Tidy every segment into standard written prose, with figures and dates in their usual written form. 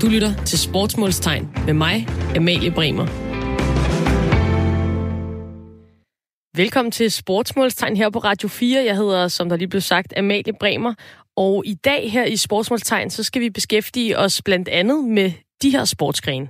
Du lytter til Sportsmålstegn med mig, Amalie Bremer. Velkommen til Sportsmålstegn her på Radio 4. Jeg hedder, som der lige blev sagt, Amalie Bremer. Og i dag her i Sportsmålstegn, så skal vi beskæftige os blandt andet med de her sportsgrene.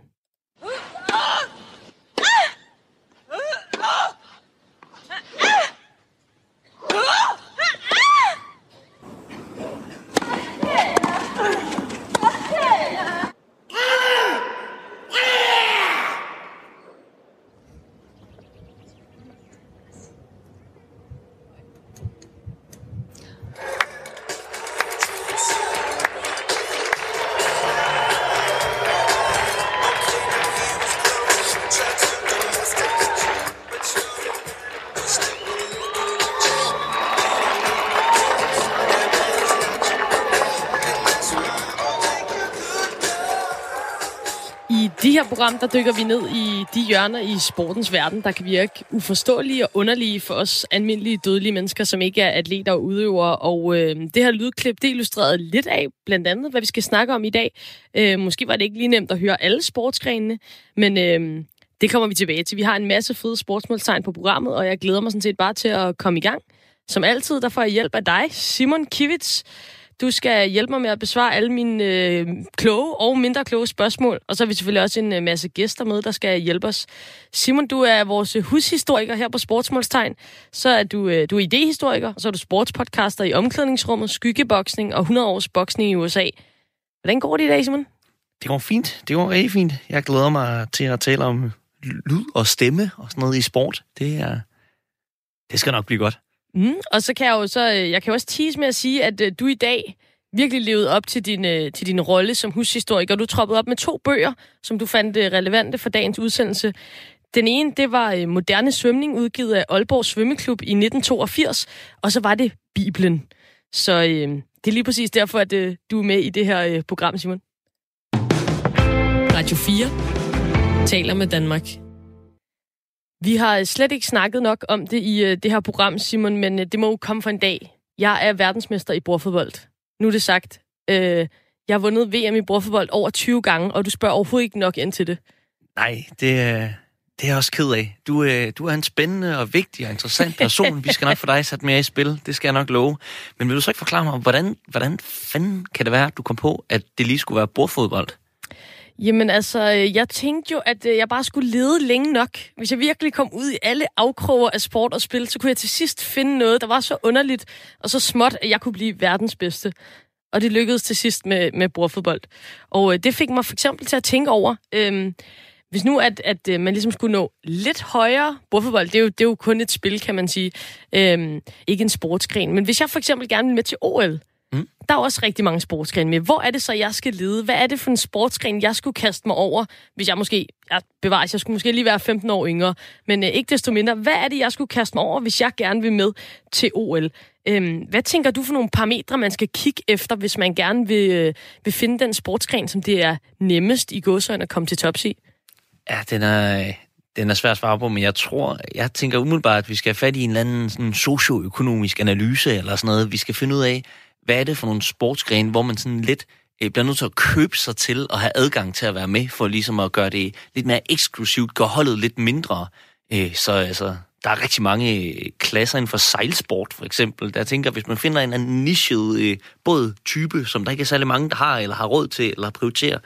I det her program, der dykker vi ned i de hjørner i sportens verden, der kan virke uforståelige og underlige for os almindelige dødelige mennesker, som ikke er atleter og udøvere. Og det her lydklip, det illustrerede lidt af, blandt andet, hvad vi skal snakke om i dag. Måske var det ikke lige nemt at høre alle sportsgrenene, men det kommer vi tilbage til. Vi har en masse fede sportsmålstegn på programmet, og jeg glæder mig sådan set bare til at komme i gang. Som altid, der får jeg hjælp af dig, Simon Kivits. Du skal hjælpe mig med at besvare alle mine kloge og mindre kloge spørgsmål. Og så har vi selvfølgelig også en masse gæster med, der skal hjælpe os. Simon, du er vores hushistoriker her på Sportsmålstegn. Så er du er idéhistoriker, og så er du sportspodcaster i omklædningsrummet, skyggeboksning og 100 års boksning i USA. Hvordan går det i dag, Simon? Det går fint. Det går rigtig fint. Jeg glæder mig til at tale om lyd og stemme og sådan noget i sport. Det skal nok blive godt. Og så kan jeg jo også tease med at sige, at du i dag virkelig levede op til din rolle som hushistoriker. Du troppede op med 2 bøger, som du fandt relevante for dagens udsendelse. Den ene, det var Moderne Svømning, udgivet af Aalborg Svømmeklub i 1982, og så var det Bibelen. Så det er lige præcis derfor, at du er med i det her program, Simon. Radio 4 taler med Danmark. Vi har slet ikke snakket nok om det i det her program, Simon, men det må jo komme for en dag. Jeg er verdensmester i bordfodbold. Nu er det sagt. Jeg har vundet VM i bordfodbold over 20 gange, og du spørger overhovedet ikke nok ind til det. Nej, det er jeg også ked af. Du er en spændende og vigtig og interessant person. Vi skal nok få dig sat mere i spil. Det skal jeg nok love. Men vil du så ikke forklare mig, hvordan fanden kan det være, at du kom på, at det lige skulle være bordfodbold? Jamen altså, jeg tænkte jo, at jeg bare skulle lede længe nok. Hvis jeg virkelig kom ud i alle afkroger af sport og spil, så kunne jeg til sidst finde noget, der var så underligt og så småt, at jeg kunne blive verdens bedste. Og det lykkedes til sidst med bordfodbold. Og det fik mig for eksempel til at tænke over, hvis nu at man ligesom skulle nå lidt højere. Bordfodbold, det er jo kun et spil, kan man sige. Ikke en sportsgren. Men hvis jeg for eksempel gerne ville med til OL, der er også rigtig mange sportsgrene med. Hvor er det så, jeg skal lede? Hvad er det for en sportsgren, jeg skulle kaste mig over, hvis jeg måske... Jeg skulle måske lige være 15 år yngre, men ikke desto mindre. Hvad er det, jeg skulle kaste mig over, hvis jeg gerne vil med til OL? Hvad tænker du for nogle parametre, man skal kigge efter, hvis man gerne vil finde den sportsgren, som det er nemmest i gåsøjne at komme til tops i? Ja, den er svær at svare på, men jeg tænker umiddelbart, at vi skal have fat i en eller anden sådan socioøkonomisk analyse eller sådan noget. Vi skal finde ud af, hvad er det for nogle sportsgrene, hvor man sådan lidt bliver nødt til at købe sig til og have adgang til at være med, for ligesom at gøre det lidt mere eksklusivt, gøre holdet lidt mindre. Så altså, der er rigtig mange klasser inden for sejlsport, for eksempel. Der tænker, hvis man finder en anden nichet bådtype, som der ikke er særlig mange, der har, eller har råd til, eller prioriterer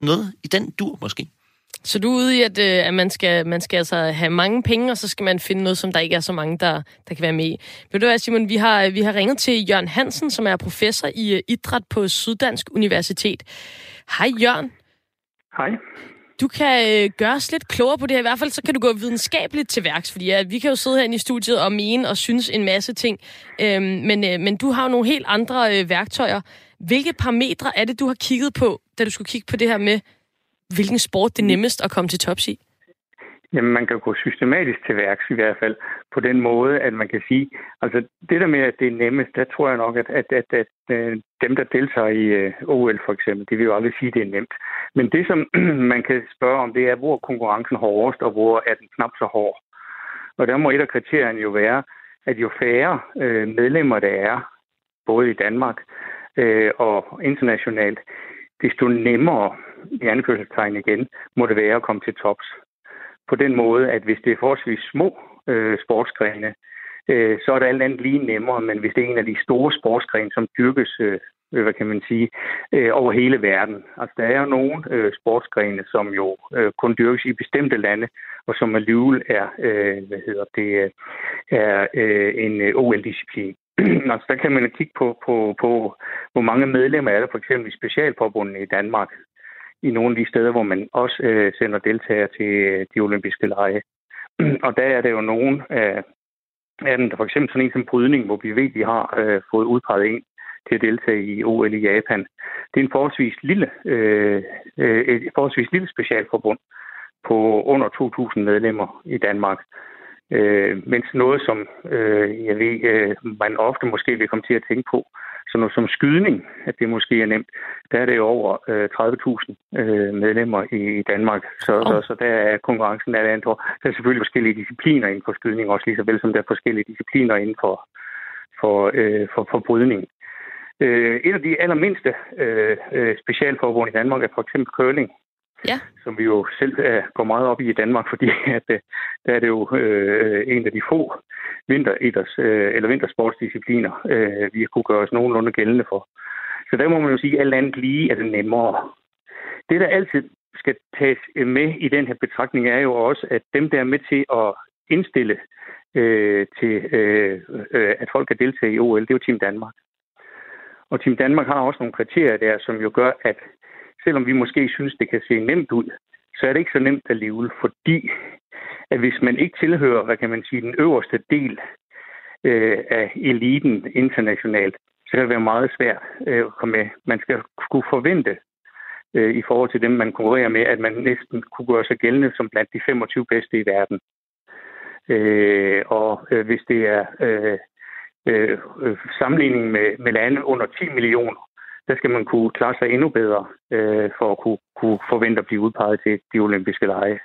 noget i den dur måske. Så du er ude i, at man skal altså have mange penge, og så skal man finde noget, som der ikke er så mange, der kan være med i. Ved du hvad, Simon, vi har ringet til Jørn Hansen, som er professor i idræt på Syddansk Universitet. Hej Jørn. Hej. Du kan gøre os lidt klogere på det her. I hvert fald så kan du gå videnskabeligt til værks, fordi vi kan jo sidde herinde i studiet og mene og synes en masse ting. Men du har jo nogle helt andre værktøjer. Hvilke parametre er det, du har kigget på, da du skulle kigge på det her med, hvilken sport det er nemmest at komme til tops i? Jamen, man kan gå systematisk til værks i hvert fald, på den måde, at man kan sige, altså det der med, at det er nemmest, der tror jeg nok, at dem, der deltager i OL for eksempel, det vil jo aldrig sige, at det er nemt. Men det, som man kan spørge om, det er, hvor er konkurrencen hårdest, og hvor er den knap så hård? Og der må et af kriterierne jo være, at jo færre medlemmer der er, både i Danmark, og internationalt, desto nemmere i anførselstegn igen må det være at komme til tops. På den måde, at hvis det er forholdsvis små sportsgrene, så er det alt andet lige nemmere, men hvis det er en af de store sportsgrene, som dyrkes hvad kan man sige, over hele verden. Altså, der er jo nogle sportsgrene, som jo kun dyrkes i bestemte lande, og som alligevel er, en OL-disciplin. Altså, der kan man kigge på, hvor mange medlemmer er der, for eksempel i specialforbundene i Danmark, i nogle af de steder, hvor man også sender deltagere til de olympiske lege. Og der er der jo nogen af dem, der for eksempel sådan en som brydning, hvor vi ved, de har fået udpeget en til at deltage i OL i Japan. Det er en forholdsvis lille specialforbund på under 2.000 medlemmer i Danmark. Mens noget, som jeg ved, man ofte måske vil komme til at tænke på, så noget som skydning, at det måske er nemt, der er det over 30.000 medlemmer i Danmark. Så der er konkurrencen af andet år. Der er selvfølgelig forskellige discipliner inden for skydning, også lige så vel som der er forskellige discipliner inden for brydning. Et af de allermindste specialforbund i Danmark er for eksempel curling, ja, som vi jo selv går meget op i Danmark, fordi at, der er det jo en af de få vintersportsdiscipliner, vi har kunne gøre os nogenlunde gældende for. Så der må man jo sige, at alt andet lige er det nemmere. Det, der altid skal tages med i den her betragtning, er jo også, at dem, der er med til at indstille til, at folk kan deltage i OL, det er jo Team Danmark. Og Team Danmark har også nogle kriterier der, som jo gør, at selvom vi måske synes, det kan se nemt ud, så er det ikke så nemt alligevel, fordi at hvis man ikke tilhører, hvad kan man sige, den øverste del af eliten internationalt, så kan det være meget svært at komme med. Man skal kunne forvente i forhold til dem, man konkurrerer med, at man næsten kunne gøre sig gældende som blandt de 25 bedste i verden. Og hvis det er sammenligningen med lande under 10 millioner, der skal man kunne klare sig endnu bedre for at kunne forvente at blive udpeget til de olympiske lege.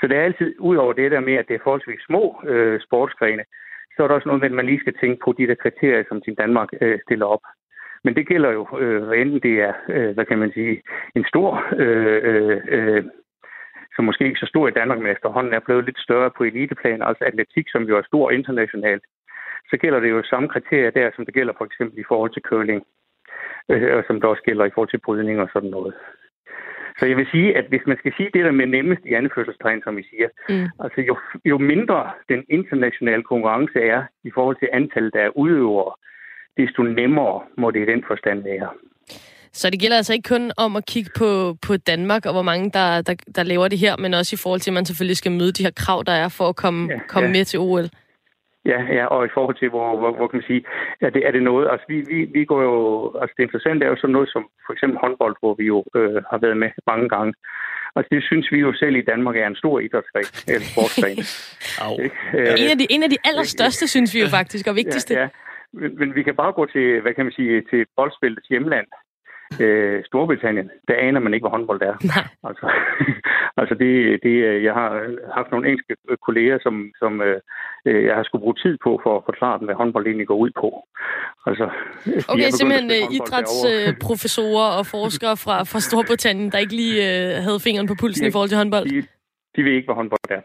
Så det er altid, ud over det der med, at det er forholdsvis små sportsgrene, så er der også noget med, at man lige skal tænke på de der kriterier, som Team Danmark stiller op. Men det gælder jo, enten det er, hvad kan man sige, en stor, som måske ikke så stor i Danmark, men efterhånden er blevet lidt større på eliteplan, altså atletik, som jo er stor internationalt, så gælder det jo samme kriterier der, som det gælder for eksempel i forhold til curling, og som der også gælder i forhold til brydning og sådan noget. Så jeg vil sige, at hvis man skal sige det der med nemmest i anførselstegn, som I siger, altså jo mindre den internationale konkurrence er i forhold til antallet, der er udøvere, desto nemmere må det i den forstand være. Så det gælder altså ikke kun om at kigge på Danmark og hvor mange, der laver det her, men også i forhold til, at man selvfølgelig skal møde de her krav, der er for at komme med til OL. Ja, og i forhold til, hvor kan man sige, er det noget, altså vi går jo, altså det interessante er jo sådan noget som for eksempel håndbold, hvor vi jo har været med mange gange. Altså det synes vi jo selv i Danmark er en stor idrætsgren, eller sportsgren. En af de allerstørste, synes vi jo faktisk, og vigtigste. Ja. Men vi kan bare gå til, hvad kan man sige, til boldspillets hjemland, Storbritannien, der aner man ikke, hvor håndbold er. Nej. Altså jeg har haft nogle engelske kolleger, som jeg har skulle bruge tid på for at forklare dem, hvad håndbold egentlig går ud på. Altså, okay, simpelthen idrætsprofessorer og forskere fra Storbritannien, der ikke lige havde fingeren på pulsen i forhold til håndbold. De ved ikke, hvad håndbold er.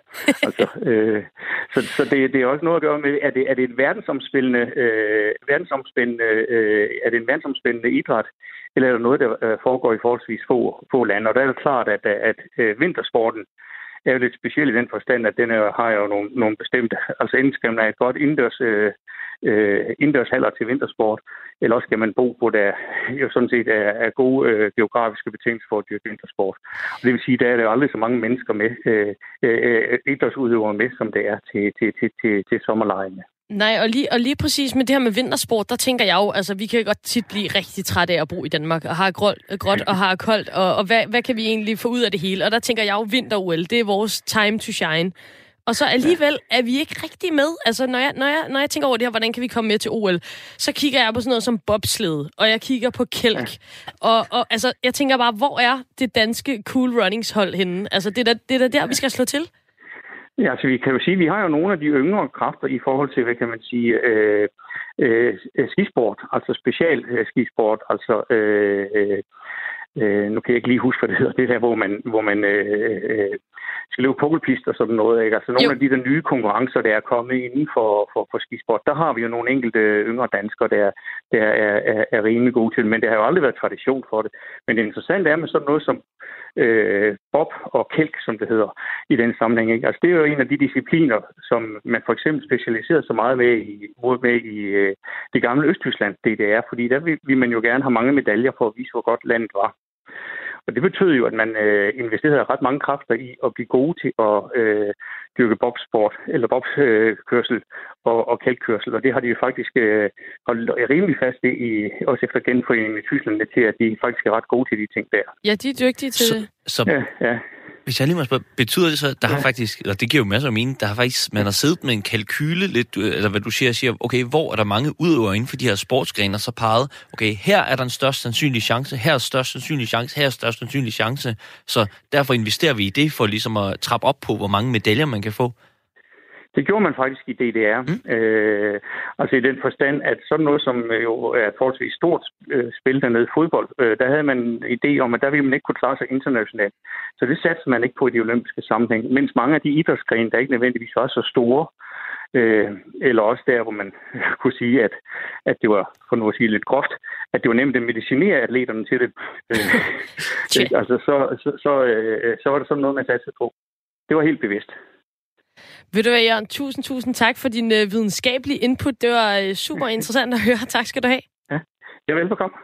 Altså, så det er også noget at gøre med, er det et verdensomspændende idræt, eller er der noget, der foregår i forholdsvis få lande? Og der er det klart, at vintersporten er jo lidt speciel i den forstand, at den har jo nogle bestemte. Altså enten skal man have et godt indendørshaller til vintersport, eller også skal man bo, hvor der jo sådan set er gode geografiske betingelser for at dyrke vintersport. Og det vil sige, at der er jo aldrig så mange mennesker med, idrætsudøvere med, som det er til sommerlejene. Nej, og lige præcis med det her med vintersport, der tænker jeg jo, altså vi kan godt tit blive rigtig trætte af at bo i Danmark, og har gråt og har koldt, og hvad kan vi egentlig få ud af det hele? Og der tænker jeg jo, vinter-OL, det er vores time to shine. Og så alligevel er vi ikke rigtig med. Altså, når jeg tænker over det her, hvordan kan vi komme med til OL, så kigger jeg på sådan noget som bobsled, og jeg kigger på kælk. Og altså, jeg tænker bare, hvor er det danske cool runningshold henne? Altså, det er der, vi skal slå til. Ja, altså vi kan jo sige, at vi har jo nogle af de yngre kræfter i forhold til, hvad kan man sige, skisport, altså specialskisport, altså nu kan jeg ikke lige huske, hvad det hedder, det der, hvor man skal løbe pukkelpister og sådan noget, ikke? Altså nogle af de der nye konkurrencer, der er kommet inden for skisport, der har vi jo nogle enkelte yngre danskere, der er rimelig gode til det, men det har jo aldrig været tradition for det. Men det interessante er med sådan noget som bob og kælk, som det hedder i den sammenhæng, ikke? Altså det er jo en af de discipliner, som man for eksempel specialiserede så meget med i det gamle Østtyskland, DDR, fordi der ville man jo gerne have mange medaljer for at vise, hvor godt landet var. Og det betød jo, at man investerede ret mange kræfter i at blive gode til at dyrke bobsport, eller bobskørsel og kælkkørsel. Og det har de jo faktisk holdt rimelig fast i, også efter genforeningen med Tyskland, til at de faktisk er ret gode til de ting der. Ja, de er dygtige til det. Ja. Hvis jeg lige må spørge, betyder det så, at der har faktisk, og det giver jo masser af mening, der har faktisk, man har siddet med en kalkyle lidt, eller hvad du siger, okay, hvor er der mange udøvere inden for de her sportsgrener, så peget, okay, her er der en størst sandsynlig chance, her er størst sandsynlig chance, her er størst sandsynlig chance, så derfor investerer vi i det, for ligesom at trappe op på, hvor mange medaljer man kan få. Det gjorde man faktisk i DDR. Altså i den forstand, at sådan noget, som jo er et forholdsvis stort spil dernede, fodbold, der havde man en idé om, at der ville man ikke kunne klare sig internationalt. Så det satte man ikke på i de olympiske sammenhæng. Mens mange af de idrætsgrene, der ikke nødvendigvis var så store, eller også der, hvor man kunne sige, at det var, for nu at sige lidt groft, at det var nemt at medicinere atleterne til det. Altså så var det sådan noget, man satte på. Det var helt bevidst. Ved du hvad, Jørn? Tusind tak for din videnskabelige input. Det var super interessant at høre. Tak skal du have. Ja, jeg er velbekomme.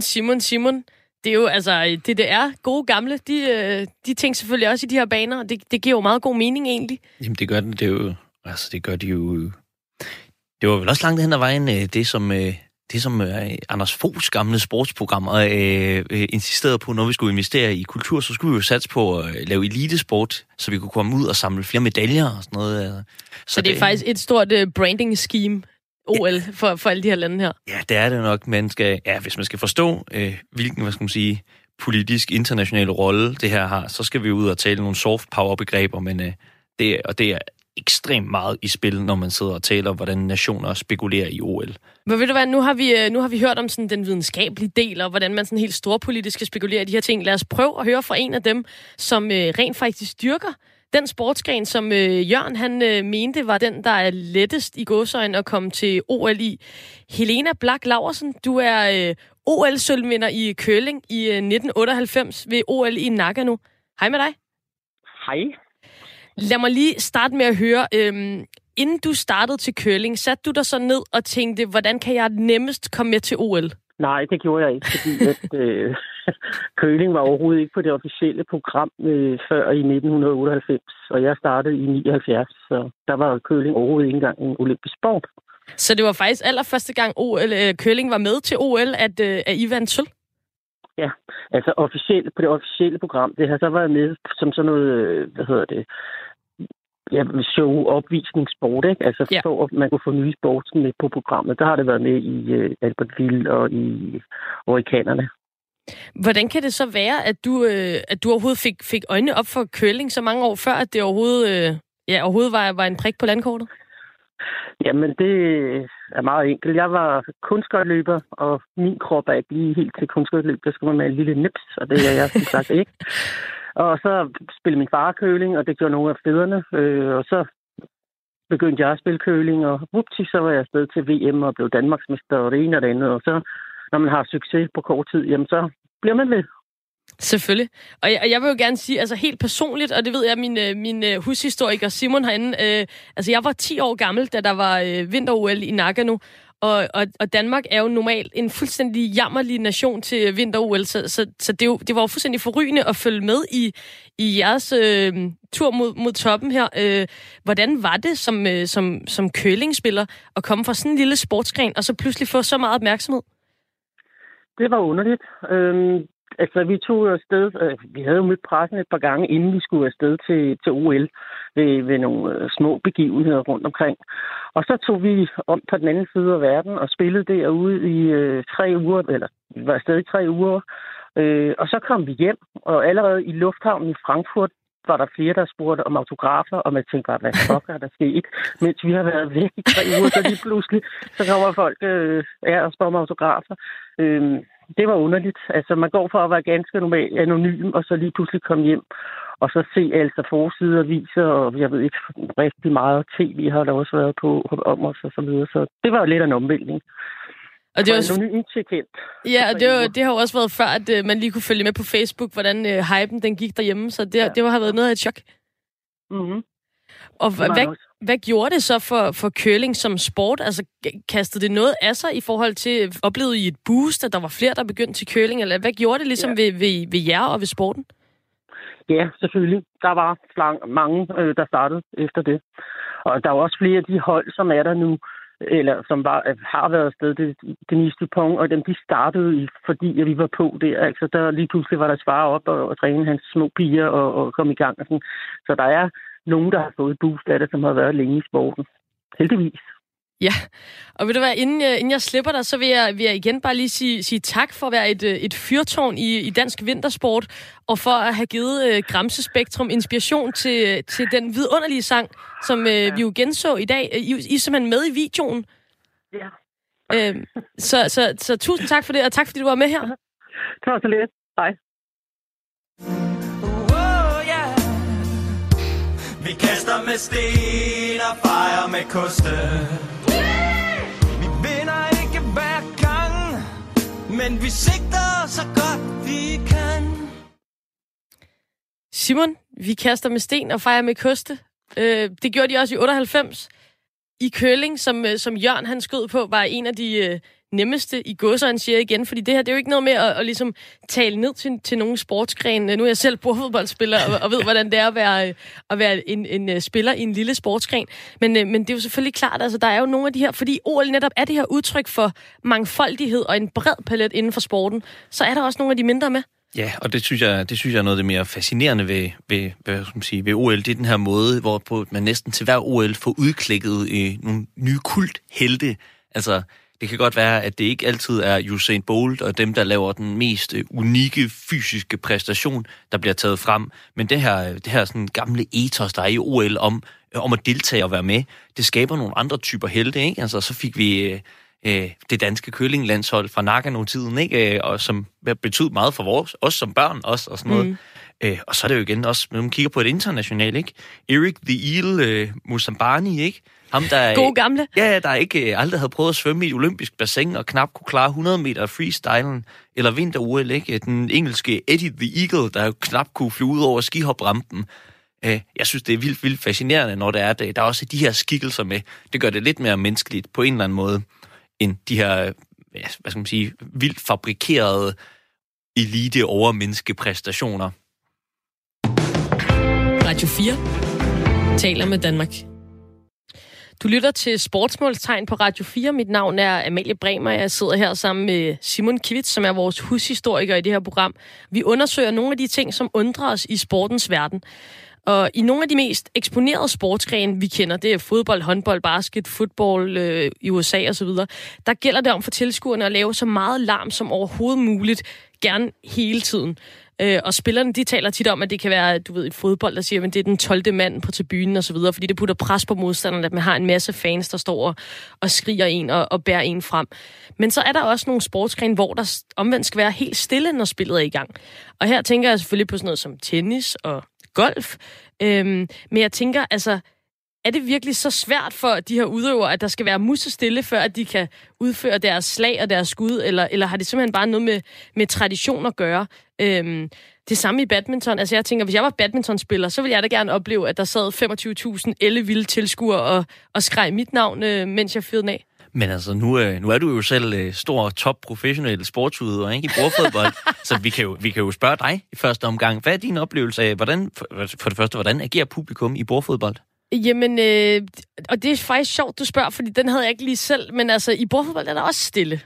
Simon. Det er jo altså, det er gode gamle. De tænker selvfølgelig også i de her baner, og det giver jo meget god mening egentlig. Jamen det gør det jo. Altså det gør de jo. Det var vel også langt hen ad vejen, det som Anders Foghs gamle sportsprogrammer insisterede på, når vi skulle investere i kultur, så skulle vi jo satse på at lave elitesport, så vi kunne komme ud og samle flere medaljer og sådan noget. Altså. Så det er faktisk et stort branding-scheme, OL, ja, for alle de her lande her? Ja, det er det nok. Man skal, hvis man skal forstå, hvilken, hvad skal man sige, politisk international rolle det her har, så skal vi ud og tale nogle soft power-begreber, men det er ekstremt meget i spil, når man sidder og taler om, hvordan nationer spekulerer i OL. Men ved du hvad, nu har vi hørt om sådan den videnskabelige del, og hvordan man sådan helt storpolitisk skal spekulere i de her ting. Lad os prøve at høre fra en af dem, som rent faktisk dyrker den sportsgren, som Jørn han mente var den, der er lettest i gåseøjen at komme til OL i. Helena Blach-Laursen, du er OL-sølvvinder i curling i 1998 ved OL i Nagano. Hej med dig. Hej. Lad mig lige starte med at høre, inden du startede til curling, satte du dig så ned og tænkte, hvordan kan jeg nemmest komme med til OL? Nej, det gjorde jeg ikke, fordi at, curling var overhovedet ikke på det officielle program før i 1998, og jeg startede i 79, så der var curling overhovedet ikke engang en olympisk sport. Så det var faktisk allerførste gang curling var med til OL, at I vandt sølv? Ja, altså officielt, på det officielle program. Det har så været med som sådan noget, show-opvisningssport, ikke? Altså for at man kunne få nye sports med på programmet. Der har det været med i Albertville og i Kanerne. Hvordan kan det så være, at du overhovedet fik øjnene op for curling så mange år før, at det overhovedet var en prik på landkortet? Jamen, det er meget enkelt. Jeg var kunstskøjteløber, og min krop er ikke lige helt til kunstskøjteløb. Der skulle man med en lille nips, og det er jeg som sagt ikke. Og så spillede min far curling, og det gjorde nogle af fædrene. Og så begyndte jeg at spille curling, og vupti, så var jeg afsted til VM og blev danmarksmester og det ene og det andet. Og så, når man har succes på kort tid, jamen så bliver man ved. Selvfølgelig. Og jeg vil jo gerne sige, altså helt personligt, og det ved jeg, min hushistoriker Simon herinde, altså jeg var 10 år gammel, da der var vinter-OL i Nagano, og Danmark er jo normalt en fuldstændig jammerlig nation til vinter-OL, så det var jo fuldstændig forrygende at følge med i jeres tur mod toppen her. Hvordan var det som curlingspiller at komme fra sådan en lille sportsgren, og så pludselig få så meget opmærksomhed? Det var underligt. Altså, vi tog afsted, vi havde jo mødt pressen et par gange, inden vi skulle afsted til OL ved nogle små begivenheder rundt omkring. Og så tog vi om på den anden side af verden og spillede derude i 3 uger, eller var afsted i 3 uger. Og så kom vi hjem, og allerede i lufthavnen i Frankfurt, var der flere, der spurgte om autografer, og man tænkte bare, hvad fuck er der sket? Mens vi har været væk i 3 uger, så lige pludselig, så kommer folk og spørger om autografer. Det var underligt. Altså, man går fra at være ganske normal, anonym, og så lige pludselig komme hjem, og så se altså forsider, viser, og jeg ved ikke rigtig meget, tv har der også været på om os, og så videre. Så det var jo lidt en omvæltning. Og det var anonym til kendt. Ja, og det har jo også været før, at man lige kunne følge med på Facebook, hvordan hypen den gik derhjemme, så det har været noget af et chok. Mm-hmm. Og hvad gjorde det så for curling som sport? Altså, kastede det noget af sig i forhold til, oplevede I et boost, at der var flere, der begyndte til curling? Eller hvad gjorde det ligesom ved jer og ved sporten? Ja, selvfølgelig. Der var mange, der startede efter det. Og der var også flere af de hold, som er der nu, eller som har været afsted, Denise Dupont, og dem, de startede, fordi vi var på der. Altså, der lige pludselig var der svare op og træne hans små piger og komme i gang. Og sådan. Så der er nogen, der har fået boost af det, som har været længe i sporten. Heldigvis. Ja, og ved du hvad, inden jeg slipper dig, så vil jeg igen bare lige sige tak for at være et fyrtårn i dansk vintersport, og for at have givet Græmse Spektrum inspiration til den vidunderlige sang, som vi jo genså i dag. I er simpelthen med i videoen. Ja. Så tusind tak for det, og tak fordi du var med her. Tak så lidt. Hej. Vi kaster med sten og fejrer med koste. Vi vinder ikke hver gang, men vi sigter så godt vi kan. Simon, vi kaster med sten og fejrer med koste. Det gjorde de også i 98. I curling, som Jørn han skød på, var en af de nemmeste i godsøjne, siger igen, fordi det her, det er jo ikke noget med at ligesom tale ned til nogen sportsgren. Nu er jeg selv bordfodboldspiller og ved, hvordan det er at være en spiller i en lille sportsgren. Men det er jo selvfølgelig klart, altså der er jo nogle af de her, fordi OL netop er det her udtryk for mangfoldighed og en bred palet inden for sporten, så er der også nogle af de mindre med. Ja, og det synes jeg er noget af det mere fascinerende ved OL. Det er den her måde, hvor man næsten til hver OL får udklækket nogle nye kulthelte. Altså, det kan godt være, at det ikke altid er Usain Bolt og dem, der laver den mest unikke fysiske præstation, der bliver taget frem. Men det her sådan gamle ethos, der er i OL om at deltage og være med, det skaber nogle andre typer helte, ikke? Altså, så fik vi det danske curlinglandshold fra Nagano-tiden, ikke? Og som betød meget for os som børn også, og sådan noget. Og så er det jo igen også, når man kigger på et internationalt, ikke? Eddie the Eagle, Musambani, ikke? Ham, der, gode gamle. Ja, der ikke aldrig havde prøvet at svømme i et olympisk bassin, og knap kunne klare 100 meter freestylen, eller vinter-OL, ikke? Den engelske Eddie the Eagle, der jo knap kunne flyve ud over skihoprampen. Jeg synes, det er vildt, vildt fascinerende, når der er også de her skikkelser med. Det gør det lidt mere menneskeligt på en eller anden måde, end de her, hvad skal man sige, vildt fabrikerede elite-over-menneskepræstationer. Radio 4 taler med Danmark. Du lytter til Sportsmålstegn på Radio 4. Mit navn er Amalie Bremer. Jeg sidder her sammen med Simon Kivits, som er vores hushistoriker i det her program. Vi undersøger nogle af de ting, som undrer os i sportens verden. Og i nogle af de mest eksponerede sportsgrene, vi kender, det er fodbold, håndbold, basket, fodbold i USA osv., der gælder det om for tilskuerne at lave så meget larm som overhovedet muligt, gerne hele tiden. Og spillerne, de taler tit om, at det kan være, du ved, et fodbold, der siger, at det er den 12. mand på tribunen og så videre, fordi det putter pres på modstanderne, at man har en masse fans, der står og skriger en og bærer en frem. Men så er der også nogle sportsgrene, hvor der omvendt skal være helt stille, når spillet er i gang. Og her tænker jeg selvfølgelig på sådan noget som tennis og golf. Men jeg tænker, altså, er det virkelig så svært for de her udøvere, at der skal være musestille, før at de kan udføre deres slag og deres skud, eller har det simpelthen bare noget med tradition at gøre? Det samme i badminton. Altså jeg tænker, hvis jeg var badmintonspiller, så ville jeg da gerne opleve, at der sad 25.000 ellevilde tilskuere og skreg mit navn, mens jeg fyrede den af. Men altså, nu er du jo selv stor, top-professionel sportsudøver, ikke, i bordfodbold, så vi kan jo spørge dig i første omgang. Hvad er din oplevelse af, hvordan agerer publikum i bordfodbold? Jamen, og det er faktisk sjovt, du spørger, fordi den havde jeg ikke lige selv, men altså, i bordfodbold er der også stille,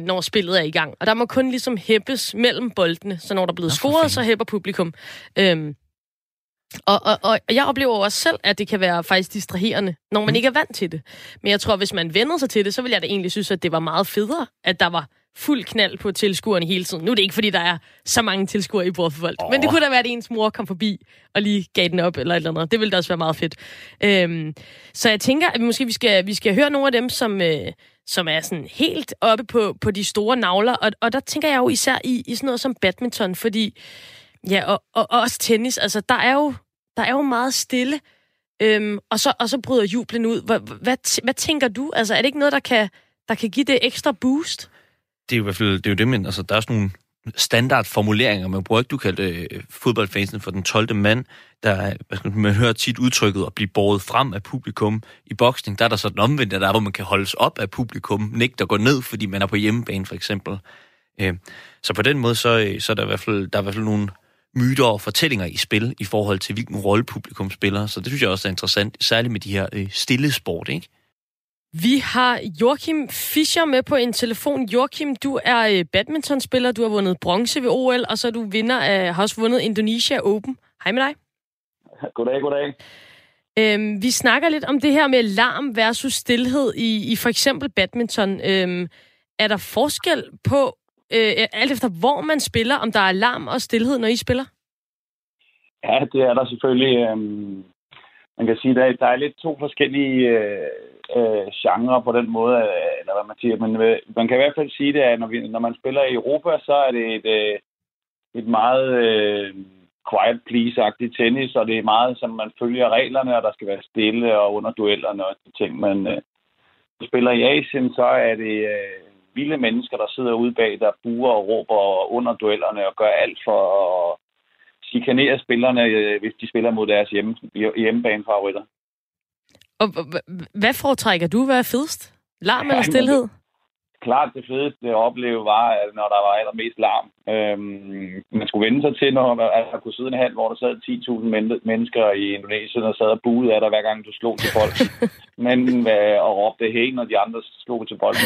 når spillet er i gang. Og der må kun ligesom hæppes mellem boldene, så når der er blevet scoret, så hæpper publikum. Og jeg oplever også selv, at det kan være faktisk distraherende, når man ikke er vant til det. Men jeg tror, hvis man vender sig til det, så ville jeg da egentlig synes, at det var meget federe, at der var fuld knald på tilskuerne hele tiden. Nu er det ikke, fordi der er så mange tilskuere i bordfodbold. Oh. Men det kunne da være, at ens mor kom forbi og lige gav den op eller et eller andet. Det ville da også være meget fedt. Så jeg tænker, at vi skal høre nogle af dem, som er sådan helt oppe på de store nagler. Og der tænker jeg jo især i sådan noget som badminton, fordi... Ja, og også tennis. Altså, der er jo meget stille. Og så bryder jublen ud. Hvad tænker du? Altså, er det ikke noget, der kan give det ekstra boost? Det er jo i hvert fald det, men altså, der er sådan nogle standardformuleringer. Man bruger ikke, du kaldte fodboldfansen for den 12. mand. Man hører tit udtrykket at blive båret frem af publikum. I boksning, der er der sådan omvendt, der er, hvor man kan holdes op af publikum. Ikke der går ned, fordi man er på hjemmebane, for eksempel. Så på den måde, så er der i hvert fald nogle myter og fortællinger i spil i forhold til, hvilken rolle publikum spiller. Så det synes jeg også er interessant, særligt med de her stille sport, ikke? Vi har Joachim Fischer med på en telefon. Joachim, du er badmintonspiller, du har vundet bronze ved OL, og så er du har også vundet Indonesia Open. Hej med dig. Goddag. Vi snakker lidt om det her med larm versus stillhed i for eksempel badminton. Er der forskel på, alt efter hvor man spiller, om der er larm og stillhed, når I spiller? Ja, det er der selvfølgelig. Man kan sige, at der er lidt to forskellige genrer på den måde, eller hvad man siger. Men man kan i hvert fald sige det, at når man spiller i Europa, så er det et meget quiet please-agtigt tennis, og det er meget, som man følger reglerne, og der skal være stille og under duellerne og de ting. Men spiller i Asien, så er det... vilde mennesker, der sidder ude bag, der buer og råber under duellerne og gør alt for at chikanere spillerne, hvis de spiller mod deres hjemmebanefavoritter. Og hvad foretrækker du? Hvad er fedest? Larm eller stillhed? Klart det fedeste at opleve var, at når der var allermest larm. Man skulle vende sig til, når der kunne sidde en halv, hvor der sad 10.000 mennesker i Indonesien og sad og buede af dig, hver gang du slog til folk. Og råbte hæng, når de andre slog til folk.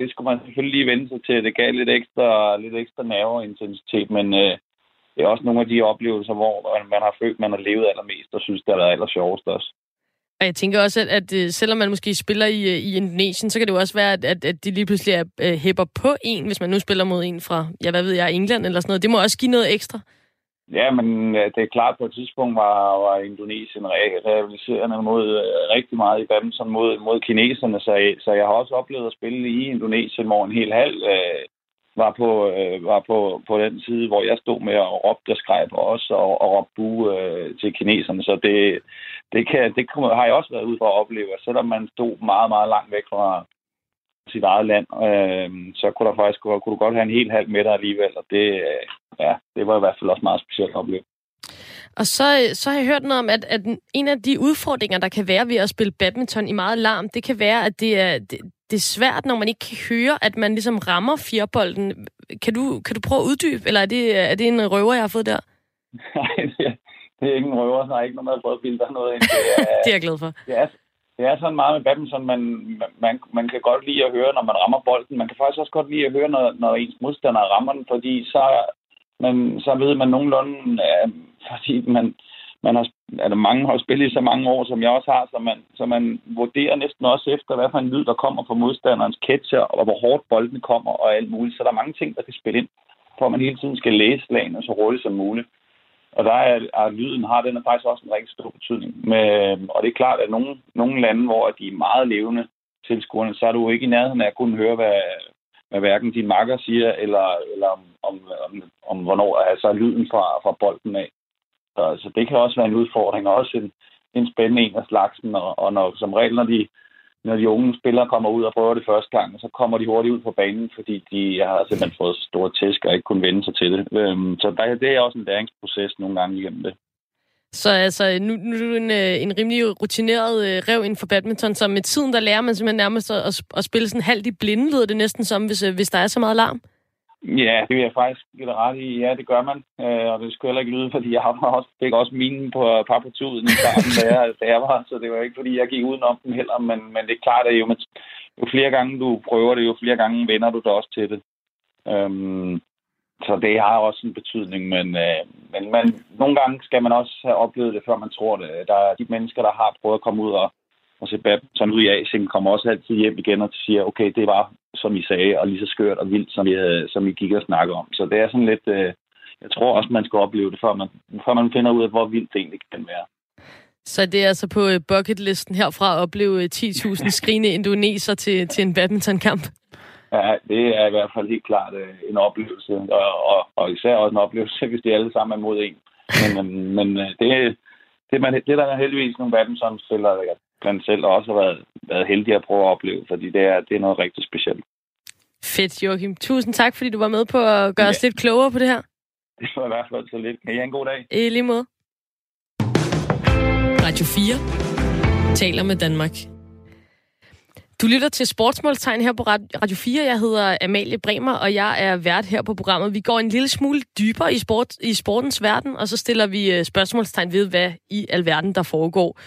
Det skulle man selvfølgelig lige vende sig til. Det gav lidt ekstra nerve og intensitet, men det er også nogle af de oplevelser, hvor man har følt, man har levet allermest og synes, det har været allersjovest også. Og jeg tænker også, at selvom man måske spiller i Indonesien, så kan det jo også være, at de lige pludselig hæpper på en, hvis man nu spiller mod en fra, ja, hvad ved jeg, England eller sådan noget. Det må også give noget ekstra. Ja, men det er klart, på et tidspunkt var Indonesien rivaliserende mod rigtig meget i badminton mod kineserne, så jeg har også oplevet at spille i Indonesien, hvor en hel halv var på den side, hvor jeg stod med og råbte og skreg på os og råbte bue til kineserne. Så det har jeg også været ude for at opleve. Selvom man stod meget, meget langt væk fra sit eget land, så kunne der faktisk kunne du godt have en helt halv meter alligevel. Og det var i hvert fald også meget specielt at opleve. Og så har jeg hørt noget om, at en af de udfordringer, der kan være ved at spille badminton i meget larm, det kan være, at det er svært, når man ikke kan høre, at man ligesom rammer fjerbolden. Kan du prøve at uddybe, eller er det en røver, jeg har fået der? Nej, det er ikke en røver, så er ikke noget, man har prøvet at bilde dig noget ind. Det er jeg glad for. Det er sådan meget med badminton, man kan godt lide at høre, når man rammer bolden. Man kan faktisk også godt lide at høre, når ens modstander rammer den, fordi så ved man nogenlunde, fordi man har, altså mange har spillet i så mange år, som jeg også har, så man vurderer næsten også efter, hvad for en lyd, der kommer fra modstanderens catcher, og hvor hårdt bolden kommer, og alt muligt. Så der er mange ting, der kan spille ind, for man hele tiden skal læse slagene så hurtigt som muligt. Og der er lyden den er faktisk også en rigtig stor betydning. Og det er klart, at nogle lande, hvor de er meget levende tilskuerne, så er du ikke i nærheden af at kunne høre, hvad hverken din makker siger, eller om hvornår altså lyden fra bolden af. Så det kan også være en udfordring, og også en spændende en af slagsen. Og når, som regel, når de unge spillere kommer ud og prøver det første gang, så kommer de hurtigt ud på banen, fordi de har simpelthen fået store tæsk og ikke kunne vende sig til det. Så det er også en læringsproces nogle gange igennem det. Så altså, nu er du en rimelig rutineret rev inden for badminton, så med tiden, der lærer man simpelthen nærmest at spille sådan halvt i blinde, lyder det næsten som, hvis der er så meget larm. Ja, det vil jeg faktisk give dig ret i. Ja, det gør man. Og det skulle heller ikke lyde, fordi jeg fik også minen på pappertuden i starten, da jeg var. Så det var ikke, fordi jeg gik udenom den heller. Men det er klart, at jo flere gange du prøver det, jo flere gange vender du dig også til det. Så det har også en betydning. Men nogle gange skal man også have oplevet det, før man tror det. Der er de mennesker, der har prøvet at komme ud og se badminton ud i Asien, kommer også altid hjem igen og siger, okay, det var som I sagde, og lige så skørt og vildt, som I gik og snakkede om. Så det er sådan lidt, jeg tror også, man skal opleve det, før man finder ud af, hvor vildt det egentlig kan være. Så det er altså på bucketlisten herfra at opleve 10.000 skrigende indoneser til en badmintonkamp? Ja, det er i hvert fald helt klart en oplevelse, og især også en oplevelse, hvis de alle sammen er mod en. Men det der er heldigvis nogle badmintonspillere, der blandt selv også har været heldige at prøve at opleve, fordi det er noget rigtig specielt. Fedt, Joachim. Tusind tak, fordi du var med på at gøre os lidt klogere på det her. Det var i hvert fald så lidt. Kan I have en god dag? I lige måde. Radio 4 taler med Danmark. Du lytter til Sportsmålstegn her på Radio 4. Jeg hedder Amalie Bremer, og jeg er vært her på programmet. Vi går en lille smule dybere i sportens verden, og så stiller vi spørgsmålstegn ved, hvad i alverden der foregår.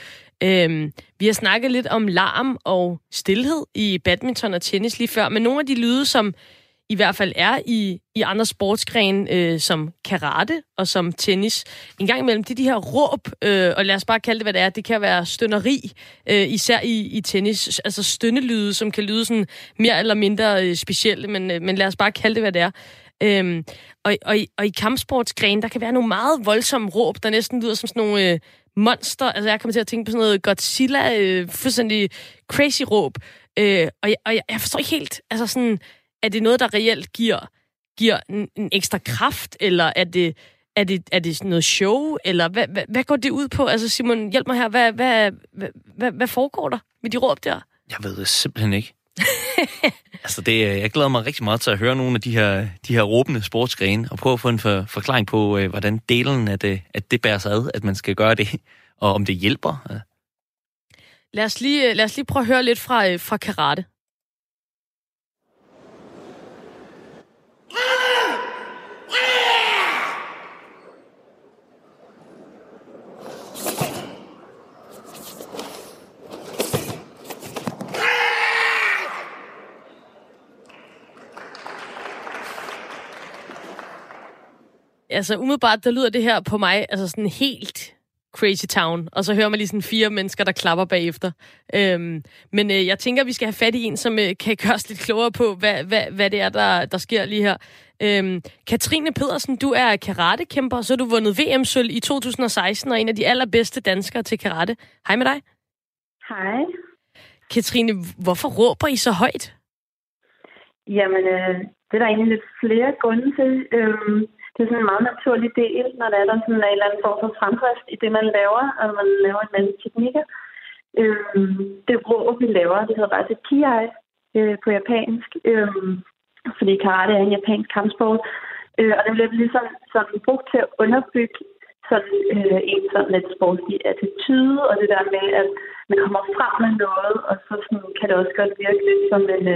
Vi har snakket lidt om larm og stillhed i badminton og tennis lige før, men nogle af de lyde, som i hvert fald er i andre sportsgrene, som karate og som tennis. En gang imellem, det er de her råb, og lad os bare kalde det, hvad det er. Det kan være stønneri, især i tennis. Altså stønnelyde, som kan lyde sådan mere eller mindre specielle, men lad os bare kalde det, hvad det er. Og i kampsportsgrene, der kan være nogle meget voldsomme råb, der næsten lyder som sådan nogle monster. Altså jeg kommer til at tænke på sådan noget Godzilla, fuldstændig crazy råb. Og jeg forstår ikke helt, altså sådan... Er det noget, der reelt giver en ekstra kraft, eller er det noget show, eller hvad går det ud på? Altså Simon, hjælp mig her. Hvad foregår der med de råb der? Jeg ved det simpelthen ikke. Altså jeg glæder mig rigtig meget til at høre nogle af de her råbende sportsgrene, og prøve at få en forklaring på, hvordan delen af det, at det bærer sig ad, at man skal gøre det, og om det hjælper. Lad os lige prøve at høre lidt fra karate. Altså umiddelbart, der lyder det her på mig, altså sådan helt crazy town. Og så hører man lige sådan 4 mennesker, der klapper bagefter. Men jeg tænker, vi skal have fat i en, som kan gøre os lidt klogere på, hvad det er, der sker lige her. Katrine Pedersen, du er karatekæmper, så har du vundet VM-sølv i 2016, og en af de allerbedste danskere til karate. Hej med dig. Hej. Katrine, hvorfor råber I så højt? Jamen, det er der egentlig lidt flere grunde til. Det er sådan en meget naturlig del, når der er sådan en eller anden form for fremdrift i det, man laver, og man laver en anden teknikker. Det råb, vi laver, det hedder bare kiai på japansk, fordi karate er en japansk kampsport. Og det bliver ligesom sådan brugt til at underbygge sådan, en sådan lidt sportslig attitude, og det der med, at man kommer frem med noget, og så sådan, kan det også godt virke lidt som en...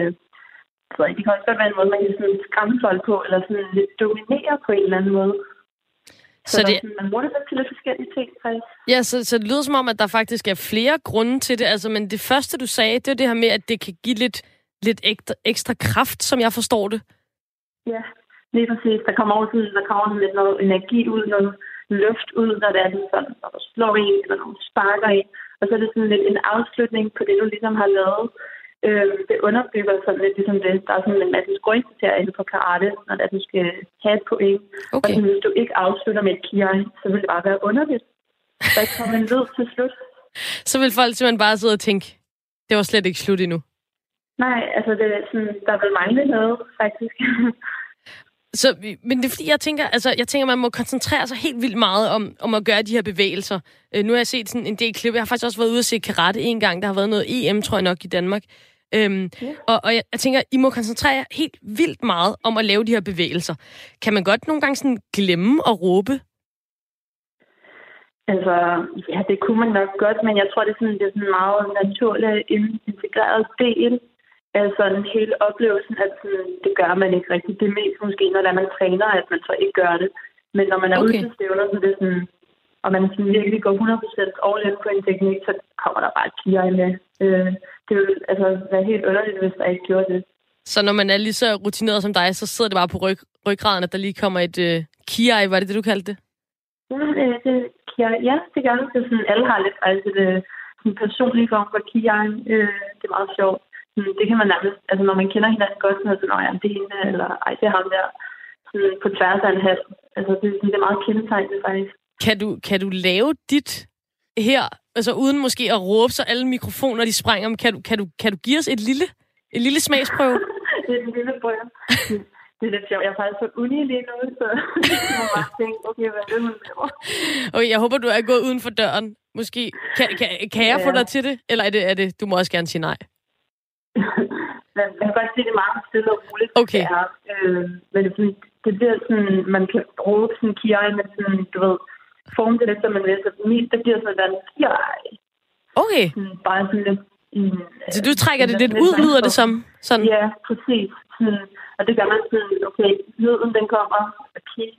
Så det kan også godt være en måde, man kan sådan skræmme folk på, eller sådan lidt dominere på en eller anden måde. Så det... sådan, man måler sig til lidt forskellige ting, faktisk. Ja, så det lyder som om, at der faktisk er flere grunde til det. Altså, men det første, du sagde, det er det her med, at det kan give lidt ekstra kraft, som jeg forstår det. Ja, lige præcis. Der kommer også lidt noget energi ud, noget luft ud, når der er sådan, når du slår en, eller når du sparker en. Og så er det sådan lidt en afslutning på det, du ligesom har lavet. Det underbygger sådan lidt ligesom det. Der er sådan en masse grundkriterier inde på karate, når det er, at du skal have et point. Okay. Og sådan, hvis du ikke afslutter med et kiai, så vil det bare være underligt. Der ikke kommer en lyd til slut. Så vil folk simpelthen bare sidde og tænke, det var slet ikke slut endnu. Nej, altså det er sådan, der vil mangle noget, faktisk. Så, men det er fordi, jeg tænker, man må koncentrere sig helt vildt meget om at gøre de her bevægelser. Nu har jeg set sådan en del klip. Jeg har faktisk også været ude og se karate en gang. Der har været noget EM, tror jeg nok, i Danmark. Yeah. Og jeg tænker, I må koncentrere jer helt vildt meget om at lave de her bevægelser. Kan man godt nogle gange sådan glemme at råbe? Altså, ja, det kunne man nok godt, men jeg tror, det er sådan en meget naturlig, integreret del. Altså hele oplevelsen, at sådan, det gør man ikke rigtigt. Det er mest måske, når man træner, at man så ikke gør det. Men når man er ude til stævner, så det sådan, og man sådan virkelig går 100% overlæg på en teknik, så kommer der bare et kiai med. Det vil altså være helt underligt, hvis der ikke gjorde det. Så når man er lige så rutineret som dig, så sidder det bare på ryggraden, at der lige kommer et kiai. Var det, du kaldte det? Ja, det gør det. Det er sådan, alle har lidt altså, det, sådan en personlig form for kiai. Det er meget sjovt. det kan man nærmest, altså når man kender hinanden godt, så er sådan, ja, det er hende, eller ej, det er ham der, sådan på tværs af en halv. Altså det er meget kendetegnende faktisk. Kan du lave dit her, altså uden måske at råbe så alle mikrofoner, de springer, men kan du give os et lille smagsprøve? En lille prøve. Det er lidt sjovt. Jeg er faktisk på uni lige nu, så jeg må bare tænke, okay, hvad er det, hun laver? Okay, jeg håber, du er gået uden for døren. Måske. Kan jeg få dig til det? Eller er det, du må også gerne sige nej? Jeg kan godt sige, det er meget stille og roligt. Okay. Men det bliver sådan, man kan bruge sådan en kiai, men sådan, du ved, form det lidt, som man vil. Så det bliver sådan, at der er en kiai. Okay. Sådan, bare sådan lidt. Så du trækker det lidt ud, lyder det som? Sådan. Ja, præcis. Og det gør man sådan, okay, lyden den kommer, okay,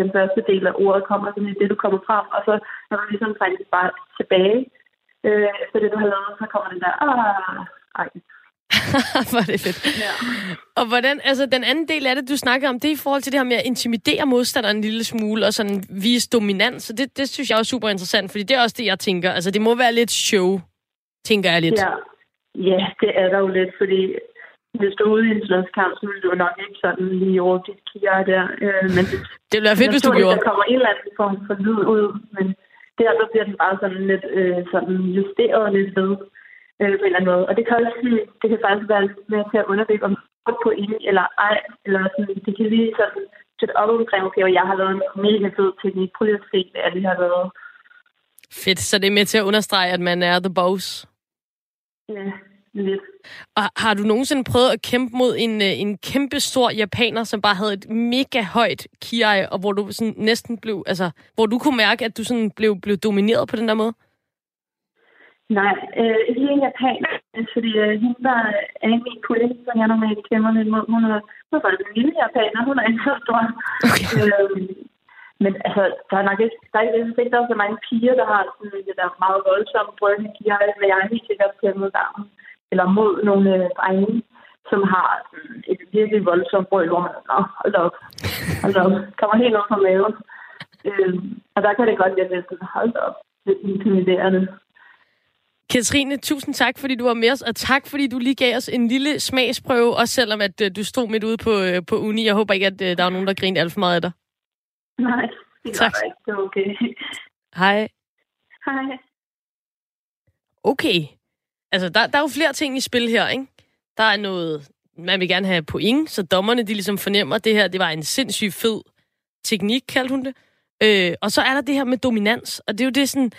den første del af ordet kommer, sådan det, du kommer frem, og så når du ligesom trækker bare tilbage, efter det, du har lavet, så kommer den der, ej. Var det fedt. Ja. Og hvordan, altså den anden del af det, du snakkede om, det er i forhold til det her med at intimidere modstanderen en lille smule, og sådan vise dominans, så det synes jeg er super interessant, fordi det er også det, jeg tænker. Altså det må være lidt show, tænker jeg lidt. Ja, det er der jo lidt, fordi hvis du er ude i en slåskamp, så ville du nok ikke sådan lige over dit kiger der. Men det ville være fedt, hvis du gjorde. Der kommer en eller anden form for lyd ud, men der bliver den bare sådan lidt sådan justeret lidt ved på en eller anden måde. Og det kan faktisk være lidt mere til at underbygge, om du på en eller ej, eller sådan, det kan lige sådan sætte op omkring, okay, og jeg har lavet en mega fed teknik, prøv lige at se, hvad det har lavet. Fedt, så det er med til at understrege, at man er the boss. Ja. Lidt. Og har du nogensinde prøvet at kæmpe mod en kæmpe stor japaner, som bare havde et mega højt kiai, og hvor du sådan næsten blev, altså hvor du kunne mærke, at du sådan blev domineret på den der måde? Nej, ikke en japaner, fordi hun var af min kollega, som jeg normalt kæmper lidt mod. Hun var bare en lille japaner, hun er ikke så stor. Okay. Men altså, der er ikke der er så mange piger, der har sådan det der meget voldsomme brød, men jeg er helt sikkert kæmpet sammen. Eller mod nogle drenge, som har et virkelig voldsomt brøl, hvor man hold op, kommer helt op fra maven. Og der kan det godt være lidt hold op, lidt intimiderende. Katrine, tusind tak, fordi du var med os, og tak, fordi du lige gav os en lille smagsprøve, også selvom at du stod midt ude på uni. Jeg håber ikke, at der var nogen, der grinte alt for meget af dig. Nej, tak. Det var okay. Hej. Hej. Okay. Altså, der er jo flere ting i spil her, ikke? Der er noget, man vil gerne have point, så dommerne, de ligesom fornemmer, at det her, det var en sindssygt fed teknik, kaldte hun det. Og så er der det her med dominans, og det er jo det sådan,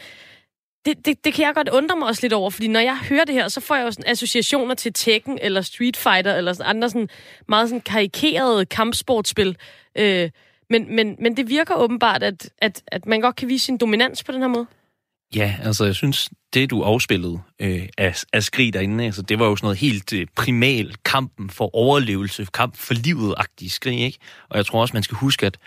det kan jeg godt undre mig også lidt over, fordi når jeg hører det her, så får jeg jo sådan associationer til Tekken, eller Street Fighter, eller sådan andre sådan meget sådan karikerede kampsportspil. Men det virker åbenbart, at man godt kan vise sin dominans på den her måde. Ja, altså jeg synes, det du afspillede af skrig derinde, altså, det var jo sådan noget helt primal kampen for overlevelse, kamp for livet-agtig skrig, ikke? Og jeg tror også, man skal huske, at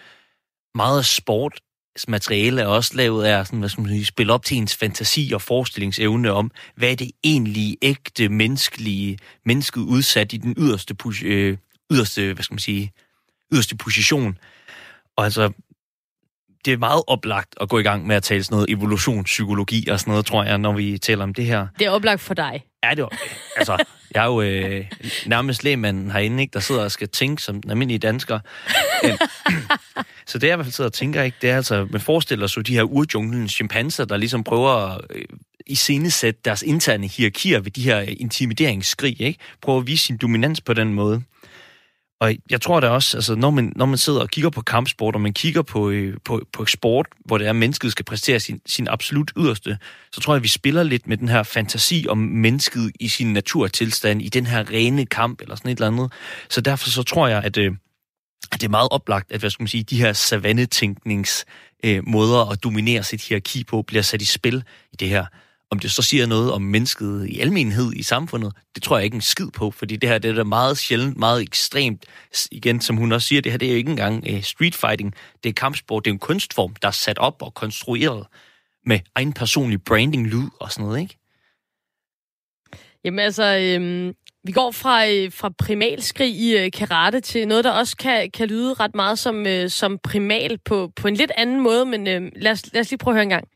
meget af sportsmateriale er også lavet af sådan, hvad skal man sige, spille op til ens fantasi og forestillingsevne om, hvad er det egentlig ægte mennesket udsat i den yderste position. Og altså, det er meget oplagt at gå i gang med at tale sådan noget evolutionspsykologi og sådan noget, tror jeg, når vi taler om det her. Det er oplagt for dig. Ja, det er altså, jeg er jo nærmest lægmanden herinde, ikke, der sidder og skal tænke som den almindelige dansker. Så det, jeg i hvert fald sidder og tænker, ikke, det er altså, man forestiller sig de her urjunglens chimpanser, der ligesom prøver at iscenesætte deres interne hierarkier ved de her intimideringsskrig, ikke? Prøver at vise sin dominans på den måde. Og jeg tror da også, altså, når man sidder og kigger på kampsport, og man kigger på sport, hvor det er, at mennesket skal præstere sin absolut yderste, så tror jeg, at vi spiller lidt med den her fantasi om mennesket i sin naturtilstand, i den her rene kamp, eller sådan et eller andet. Så derfor så tror jeg, at det er meget oplagt, at hvad skal man sige, de her savannetænkningsmåder at dominere sit hierarki på, bliver sat i spil i det her. Om det så siger noget om mennesket i almenhed i samfundet, det tror jeg ikke en skid på, fordi det her, det er da meget sjældent, meget ekstremt. Igen, som hun også siger, det her, det er jo ikke engang street fighting, det er kampsport, det er en kunstform, der er sat op og konstrueret med egen personlig branding, lyd og sådan noget, ikke? Jamen altså, vi går fra primalskrig i karate til noget, der også kan lyde ret meget som primal på en lidt anden måde, men lad os lige prøve at høre en gang.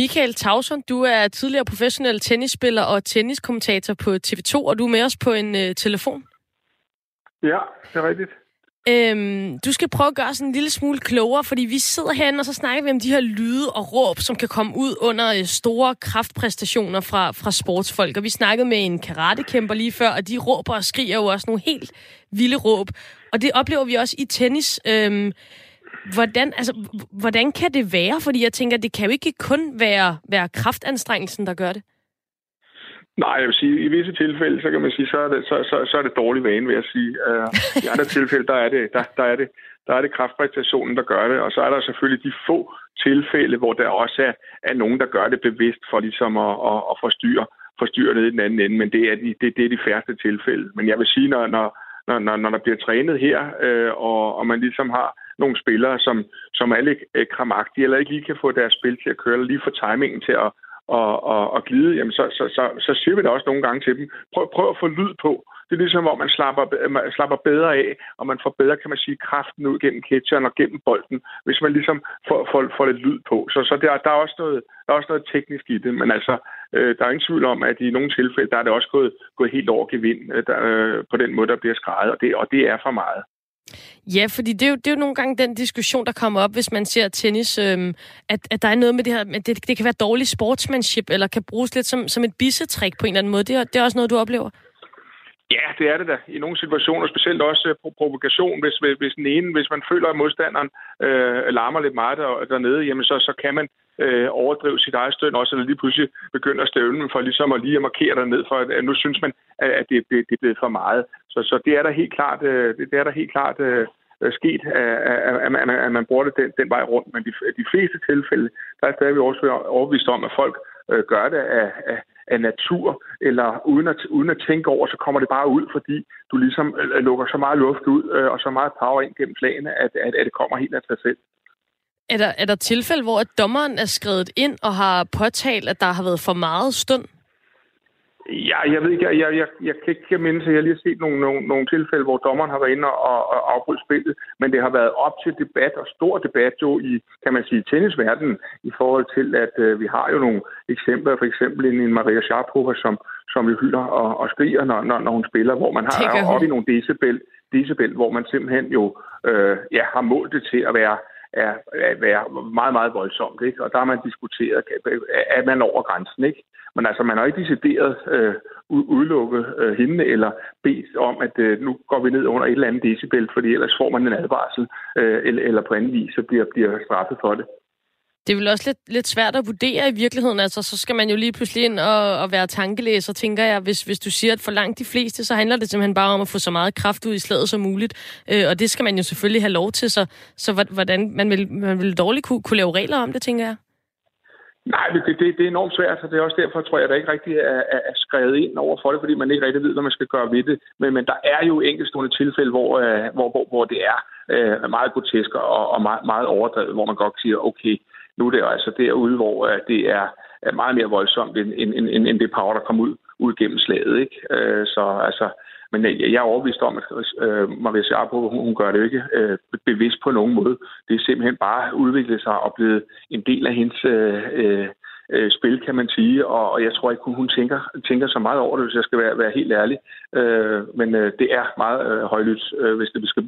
Michael Tavsund, du er tidligere professionel tennisspiller og tenniskommentator på TV2, og du er med os på en telefon. Ja, det er rigtigt. Du skal prøve at gøre sådan en lille smule klogere, fordi vi sidder herinde, og så snakker vi om de her lyde og råb, som kan komme ud under store kraftpræstationer fra sportsfolk. Og vi snakkede med en karatekæmper lige før, og de råber og skriger jo også nogle helt vilde råb. Og det oplever vi også i tennis. Hvordan kan det være? Fordi jeg tænker, det kan jo ikke kun være kraftanstrengelsen, der gør det. Nej, jeg vil sige, i visse tilfælde, så kan man sige, så er det dårlig vane, vil jeg sige. I andre tilfælde, der er det kraftpræstationen, der gør det, og så er der selvfølgelig de få tilfælde, hvor der også er nogen, der gør det bevidst for ligesom at forstyrre ned i den anden ende, men det er de færreste tilfælde. Men jeg vil sige, når der bliver trænet her, og man ligesom har nogle spillere, som er lidt kramagtige, eller ikke lige kan få deres spil til at køre, eller lige få timingen til at og glide, jamen så siger vi det også nogle gange til dem. Prøv at få lyd på. Det er ligesom, hvor man slapper bedre af, og man får bedre, kan man sige, kraften ud gennem catcheren og gennem bolden, hvis man ligesom får lidt lyd på. Så der er også noget teknisk i det, men altså, der er ingen tvivl om, at i nogle tilfælde, der er det også gået helt over gevind på den måde, der bliver skrejet, og det er for meget. Ja, fordi det er jo nogle gange den diskussion, der kommer op, hvis man ser tennis, at der er noget med det her, at det kan være dårlig sportsmanship, eller kan bruges lidt som et bissetrik på en eller anden måde. Det er også noget, du oplever? Ja, det er det da. I nogle situationer, specielt også provokation, hvis man føler, at modstanderen larmer lidt meget dernede, jamen så kan man overdrive sit eget støn også, eller lige pludselig begynder at støvne for ligesom at lige markere derned, for at nu synes man, at det er blevet for meget. Så det er der helt klart, sket, at man bruger det den vej rundt. Men de fleste tilfælde, der er stadig overbevist om, at folk gør det af natur, eller uden at tænke over, så kommer det bare ud, fordi du ligesom lukker så meget luft ud, og så meget power ind gennem flagene, at det kommer helt af sig selv. Er der tilfælde, hvor dommeren er skredet ind og har påtalt, at der har været for meget stund? Ja, jeg ved ikke. Jeg kan ikke minde, at jeg lige har set nogle tilfælde, hvor dommeren har været inde og afbrudt spillet, men det har været op til debat, og stor debat jo i, kan man sige, tennisverdenen, i forhold til, at vi har jo nogle eksempler, for eksempel en Maria Sharapova, som jo hylder og skriger, når hun spiller, hvor man har op i nogle decibel, hvor man simpelthen jo har målt det til at være meget, meget voldsomt, ikke? Og der har man diskuteret, er man over grænsen, ikke? Men altså, man har ikke decideret udelukket hende eller bedt om, at nu går vi ned under et eller andet decibel, fordi ellers får man en advarsel, eller på anden vis, så bliver straffet for det. Det er vel også lidt svært at vurdere i virkeligheden, altså så skal man jo lige pludselig ind og være tankelæser, tænker jeg. Hvis du siger, at for langt de fleste, så handler det simpelthen bare om at få så meget kraft ud i slaget som muligt, og det skal man jo selvfølgelig have lov til, så hvordan man vil dårligt kunne lave regler om det, tænker jeg. Nej, det er enormt svært, så det er også derfor, tror jeg, der ikke rigtig er skrevet ind over for det, fordi man ikke rigtig ved, hvad man skal gøre ved det. Men der er jo enkeltstående tilfælde, hvor det er meget grotesk og meget, meget overdrevet, hvor man godt siger, okay, nu er det altså derude, hvor det er meget mere voldsomt, end det power, der kommer ud gennem slaget, ikke? Så altså, men jeg er overbevist om, at Maria Sharapova, hun gør det jo ikke bevidst på nogen måde. Det er simpelthen bare udviklet sig og blevet en del af hendes spil, kan man sige. Og jeg tror ikke, hun tænker så meget over det, hvis jeg skal være helt ærlig. Men det er meget højlydt,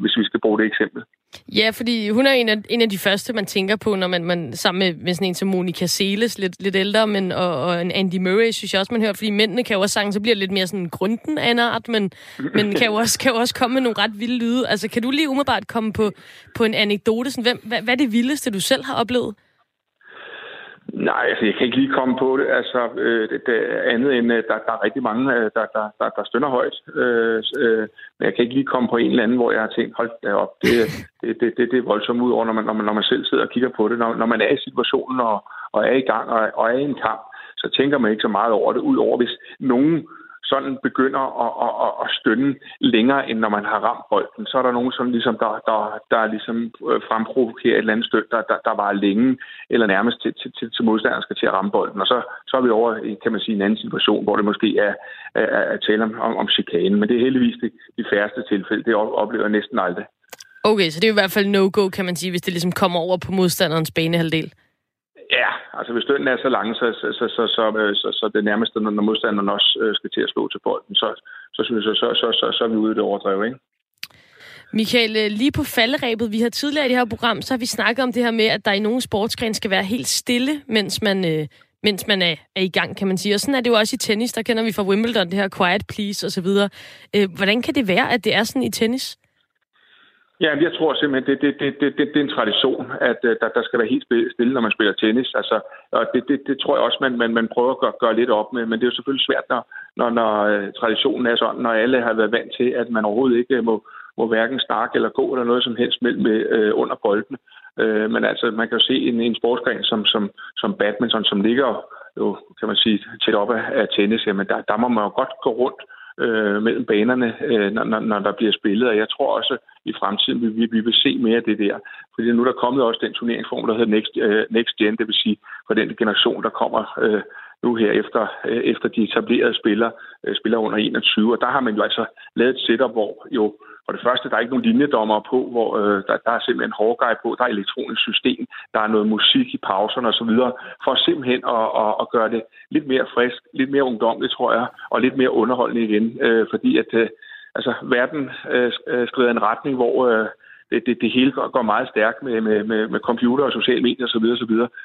hvis vi skal bruge det eksempel. Ja, fordi hun er en af de første, man tænker på, når man sammen med sådan en som Monica Seles, lidt ældre, men, og en Andy Murray, synes jeg også, man hører. Fordi mændene kan jo også sange, så bliver det lidt mere sådan grunden af en art, men kan jo også komme med nogle ret vilde lyde. Altså, kan du lige umiddelbart komme på en anekdote? Sådan, hvad er det vildeste, du selv har oplevet? Nej, altså, jeg kan ikke lige komme på det. Altså, det andet end, der er rigtig mange, der stønner højt. Men jeg kan ikke lige komme på en eller anden, hvor jeg har tænkt, hold da op, det er voldsomt ud over, når man selv sidder og kigger på det. Når man er i situationen og er i gang og er i en kamp, så tænker man ikke så meget over det, udover hvis nogen sådan begynder at stønne længere, end når man har ramt bolden. Så er der nogen, som ligesom, der ligesom fremprovokerer et eller andet støn, der var længe, eller nærmest til modstanderen skal til at ramme bolden. Og så er vi over i, kan man sige, en anden situation, hvor det måske er at tale om chikane. Men det er heldigvis de færreste tilfælde. Det oplever jeg næsten aldrig. Okay, så det er i hvert fald no-go, kan man sige, hvis det ligesom kommer over på modstanderens banehalvdel. Ja, altså hvis støtten er så lang, så det nærmeste, når modstanderen også skal til at slå til bolden, så synes jeg, så er vi ude i det overdrev, ikke? Michael, lige på falderæbet, vi har tidligere i det her program, så har vi snakket om det her med, at der i nogle sportsgrene skal være helt stille, mens man er i gang, kan man sige. Og sådan er det jo også i tennis, der kender vi fra Wimbledon det her quiet please osv. Hvordan kan det være, at det er sådan i tennis? Ja, jeg tror simpelthen, det er en tradition, at der skal være helt stille, når man spiller tennis. Altså, og det tror jeg også, man prøver at gøre lidt op med. Men det er jo selvfølgelig svært, når traditionen er sådan, når alle har været vant til, at man overhovedet ikke må hverken snakke eller gå eller noget som helst med under boldene. Men altså, man kan jo se en sportsgren som badminton, som ligger jo, kan man sige, tæt op af tennis. Jamen, der må man jo godt gå rundt mellem banerne, når der bliver spillet. Og jeg tror også, i fremtiden vi vil se mere af det der. Fordi nu er der kommet også den turneringsform, der hedder Next Gen, det vil sige for den generation, der kommer nu her efter de etablerede spillere under 21. Og der har man jo altså lavet et setup, hvor jo for det første, der er ikke nogen linjedommer på, hvor der er simpelthen hårdgej på, der er elektronisk system, der er noget musik i pauserne osv., for simpelthen at gøre det lidt mere frisk, lidt mere ungdomligt, tror jeg, og lidt mere underholdende igen. Fordi at verden skrider en retning, hvor det hele går meget stærkt med computer og sociale medier osv.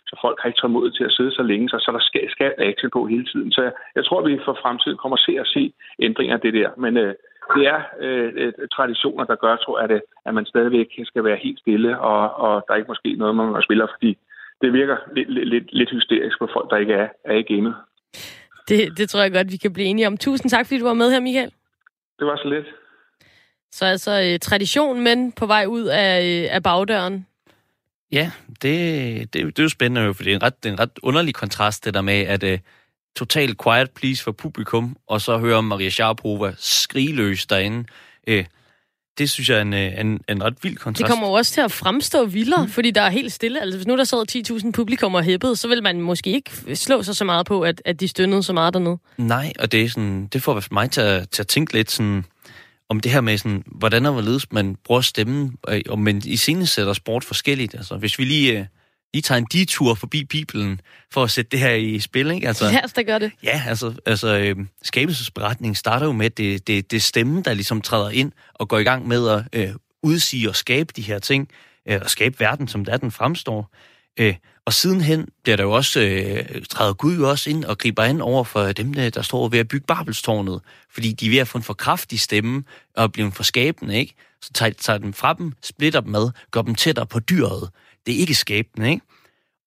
Så folk har ikke tålmodighed til at sidde så længe, så der skal action på hele tiden. Så jeg tror, at vi for fremtiden kommer til at se ændringer af det der, men det er traditioner, der gør, tror jeg, at man stadigvæk skal være helt stille, og der er ikke måske noget, man spiller, fordi det virker lidt hysterisk på folk, der ikke er i gamet. Det tror jeg godt, vi kan blive enige om. Tusind tak, fordi du var med her, Michael. Det var så lidt. Så altså tradition, men på vej ud af bagdøren. Ja, det er jo spændende, for det er en ret underlig kontrast, det der med, at total quiet please for publikum, og så hører Maria Sharapova skrigeløs derinde. Det synes jeg er en ret vild kontrast. Det kommer også til at fremstå vildere, fordi der er helt stille. Altså hvis nu der sad 10.000 publikum og hæppede, så vil man måske ikke slå sig så meget på, at de stønnede så meget dernede. Nej, og det er sådan, det får mig til at tænke lidt sådan om det her med sådan, hvordan og hvorledes man bruger stemmen, og man iscenesætter sport forskelligt. Altså hvis vi lige tager en detur forbi Bibelen for at sætte det her i spil, ikke? Altså, yes, der gør det. Ja, altså skabelsesberetningen starter jo med, at det er stemmen, der ligesom træder ind og går i gang med at udsige og skabe de her ting, og skabe verden, som den fremstår. Og sidenhen bliver der jo også, træder Gud jo også ind og griber ind over for dem, der står ved at bygge Babelstårnet, fordi de er ved at få en for kraftig stemme og blive for skabende, ikke? Så tager dem fra dem, splitter dem ad, gør dem tættere på dyret. Det er ikke skæbne, ikke?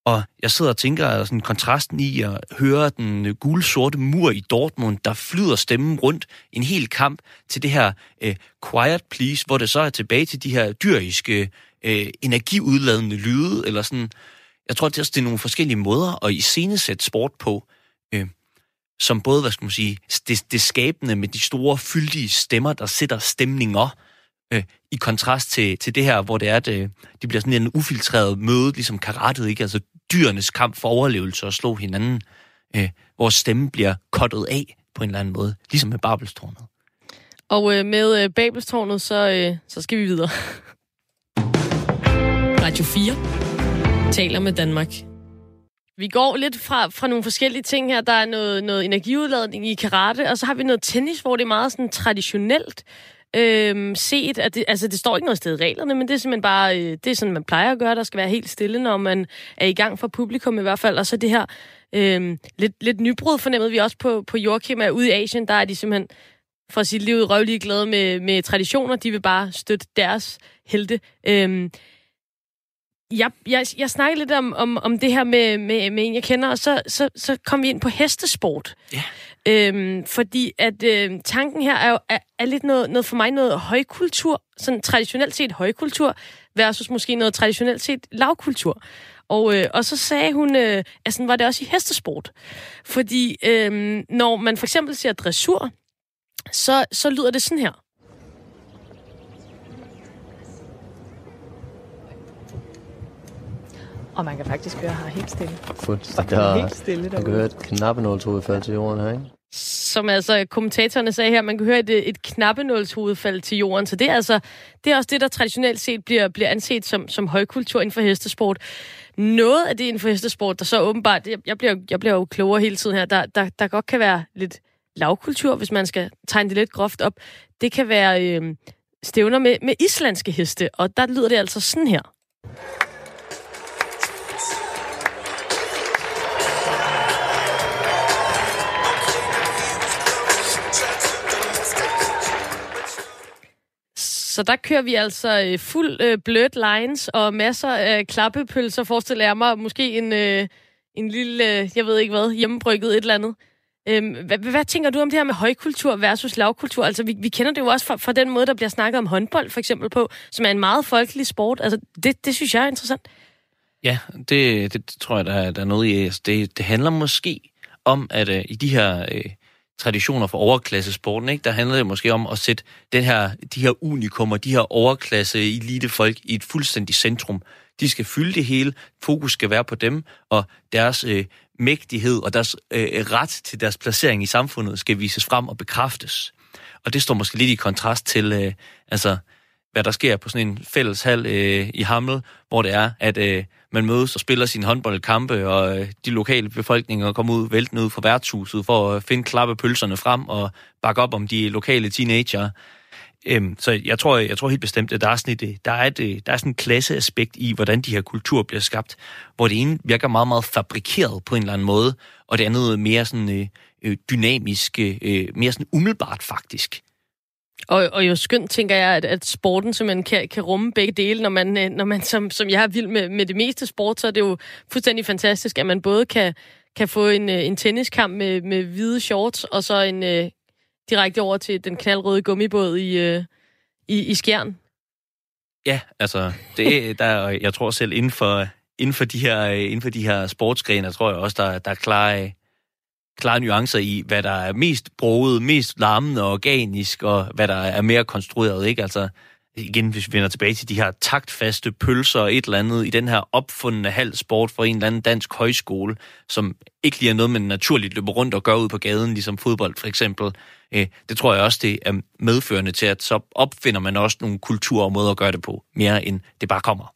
Og jeg sidder og tænker sådan kontrasten i at høre den gule-sorte mur i Dortmund, der flyder stemmen rundt en hel kamp til det her quiet please, hvor det så er tilbage til de her dyriske, energiudladende lyde, eller sådan. Jeg tror, det er nogle forskellige måder at iscenesætte sport på, som både, hvad skal man sige, det skabende med de store, fyldige stemmer, der sætter stemninger, i kontrast til det her, hvor det er, at det bliver sådan en ufiltreret møde, ligesom karatet, ikke? Altså dyrenes kamp for overlevelse og slå hinanden, hvor stemmen bliver kottet af på en eller anden måde, ligesom med Babelstårnet. Og med Babelstårnet, så skal vi videre. Radio 4 taler med Danmark. Vi går lidt fra nogle forskellige ting her. Der er noget energiudladning i karate, og så har vi noget tennis, hvor det er meget sådan traditionelt, set, at det står ikke noget sted i reglerne, men det er simpelthen bare, det er sådan, man plejer at gøre, der skal være helt stille, når man er i gang for publikum i hvert fald, og så det her lidt nybrud fornemmede vi også på Joachim, at ude i Asien, der er de simpelthen fra sit liv røvlige glade med traditioner, de vil bare støtte deres helte. Jeg snakkede lidt om det her med en, jeg kender, og så kom vi ind på hestesport. Yeah. Fordi at tanken her er jo er lidt noget for mig noget højkultur, sådan traditionelt set højkultur, versus måske noget traditionelt set lavkultur. Og så sagde hun, at sådan var det også i hestesport. Fordi når man for eksempel siger dressur, så lyder det sådan her. Og man kan faktisk høre her helt stille. Fuldstændig. Der er helt stille derude. Man kan høre et knappenål, tror jeg, falde til jorden her, ikke? som altså kommentatorerne sagde her, man kan høre et knappenålshoved falde til jorden. Så det er altså det er også det, der traditionelt set bliver anset som højkultur inden for hestesport. Noget af det inden for hestesport, der så åbenbart, jeg bliver jo klogere hele tiden her, der godt kan være lidt lavkultur, hvis man skal tegne det lidt groft op. Det kan være stævner med islandske heste, og der lyder det altså sådan her. Så der kører vi altså fuld blurred lines og masser af klappepølser, forestiller jeg mig. Måske en lille, jeg ved ikke hvad, hjemmebrygget et eller andet. Hvad tænker du om det her med højkultur versus lavkultur? Altså, vi kender det jo også fra den måde, der bliver snakket om håndbold, for eksempel på, som er en meget folkelig sport. Altså, det synes jeg er interessant. Ja, det tror jeg, der er noget i. Altså, det handler måske om, at i de her traditioner for overklassesporten, ikke? Der handler det måske om at sætte de her unikummer, de her overklasse elitefolk i et fuldstændigt centrum. De skal fylde det hele, fokus skal være på dem, og deres mægtighed og deres ret til deres placering i samfundet skal vises frem og bekræftes. Og det står måske lidt i kontrast til, hvad der sker på sådan en fælles hal i Hammel, hvor det er, at man mødes og spiller sine håndboldkampe, og de lokale befolkninger kommer ud, væltende ud fra værtshuset for at finde klappepølserne frem og bakke op om de lokale teenager. Så jeg tror helt bestemt, at der er sådan et klasseaspekt i, hvordan de her kulturer bliver skabt, hvor det ene virker meget, meget fabrikeret på en eller anden måde, og det andet mere sådan dynamisk, mere sådan umiddelbart faktisk. Og jo skønt, tænker jeg, at sporten simpelthen kan rumme begge dele. Når man som jeg er vild med det meste sport, så er det jo fuldstændig fantastisk, at man både kan få en tenniskamp med hvide shorts, og så en direkte over til den knaldrøde gummibåd i Skjern. Ja, altså, jeg tror selv inden for de her sportsgrene, tror jeg også, der er klare nuancer i, hvad der er mest broget, mest larmende og organisk, og hvad der er mere konstrueret, ikke? Altså, igen, hvis vi vender tilbage til de her taktfaste pølser og et eller andet i den her opfundne halvsport fra en eller anden dansk højskole, som ikke lige er noget, man naturligt løber rundt og gør ud på gaden, ligesom fodbold for eksempel. Det tror jeg også, det er medførende til, at så opfinder man også nogle kulturer og måder at gøre det på, mere end det bare kommer.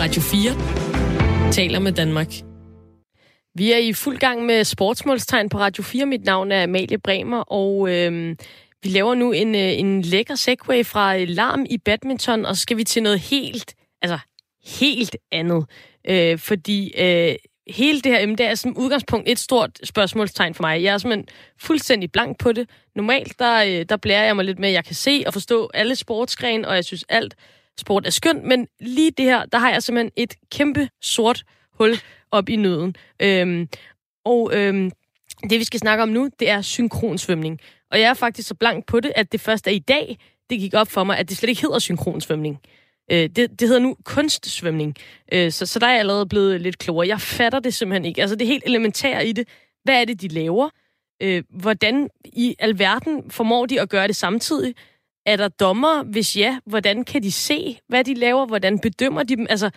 Radio 4 taler med Danmark. Vi er i fuld gang med sportsmålstegn på Radio 4. Mit navn er Amalie Bremer, og vi laver nu en lækker segway fra larm i badminton, og så skal vi til noget helt andet. Fordi hele det her emne, det er som udgangspunkt et stort spørgsmålstegn for mig. Jeg er simpelthen fuldstændig blank på det. Normalt, der blærer jeg mig lidt med, at jeg kan se og forstå alle sportsgrene, og jeg synes alt sport er skønt, men lige det her, der har jeg simpelthen et kæmpe sort hul op i nøden. Det, vi skal snakke om nu, det er synkronsvømning. Og jeg er faktisk så blank på det, at det først er i dag, det gik op for mig, at det slet ikke hedder synkronsvømning. Det hedder nu kunstsvømning. Så der er jeg allerede blevet lidt klogere. Jeg fatter det simpelthen ikke. Altså, det er helt elementært i det. Hvad er det, de laver? Hvordan i alverden formår de at gøre det samtidig? Er der dommere? Hvis ja, hvordan kan de se, hvad de laver? Hvordan bedømmer de dem? Altså,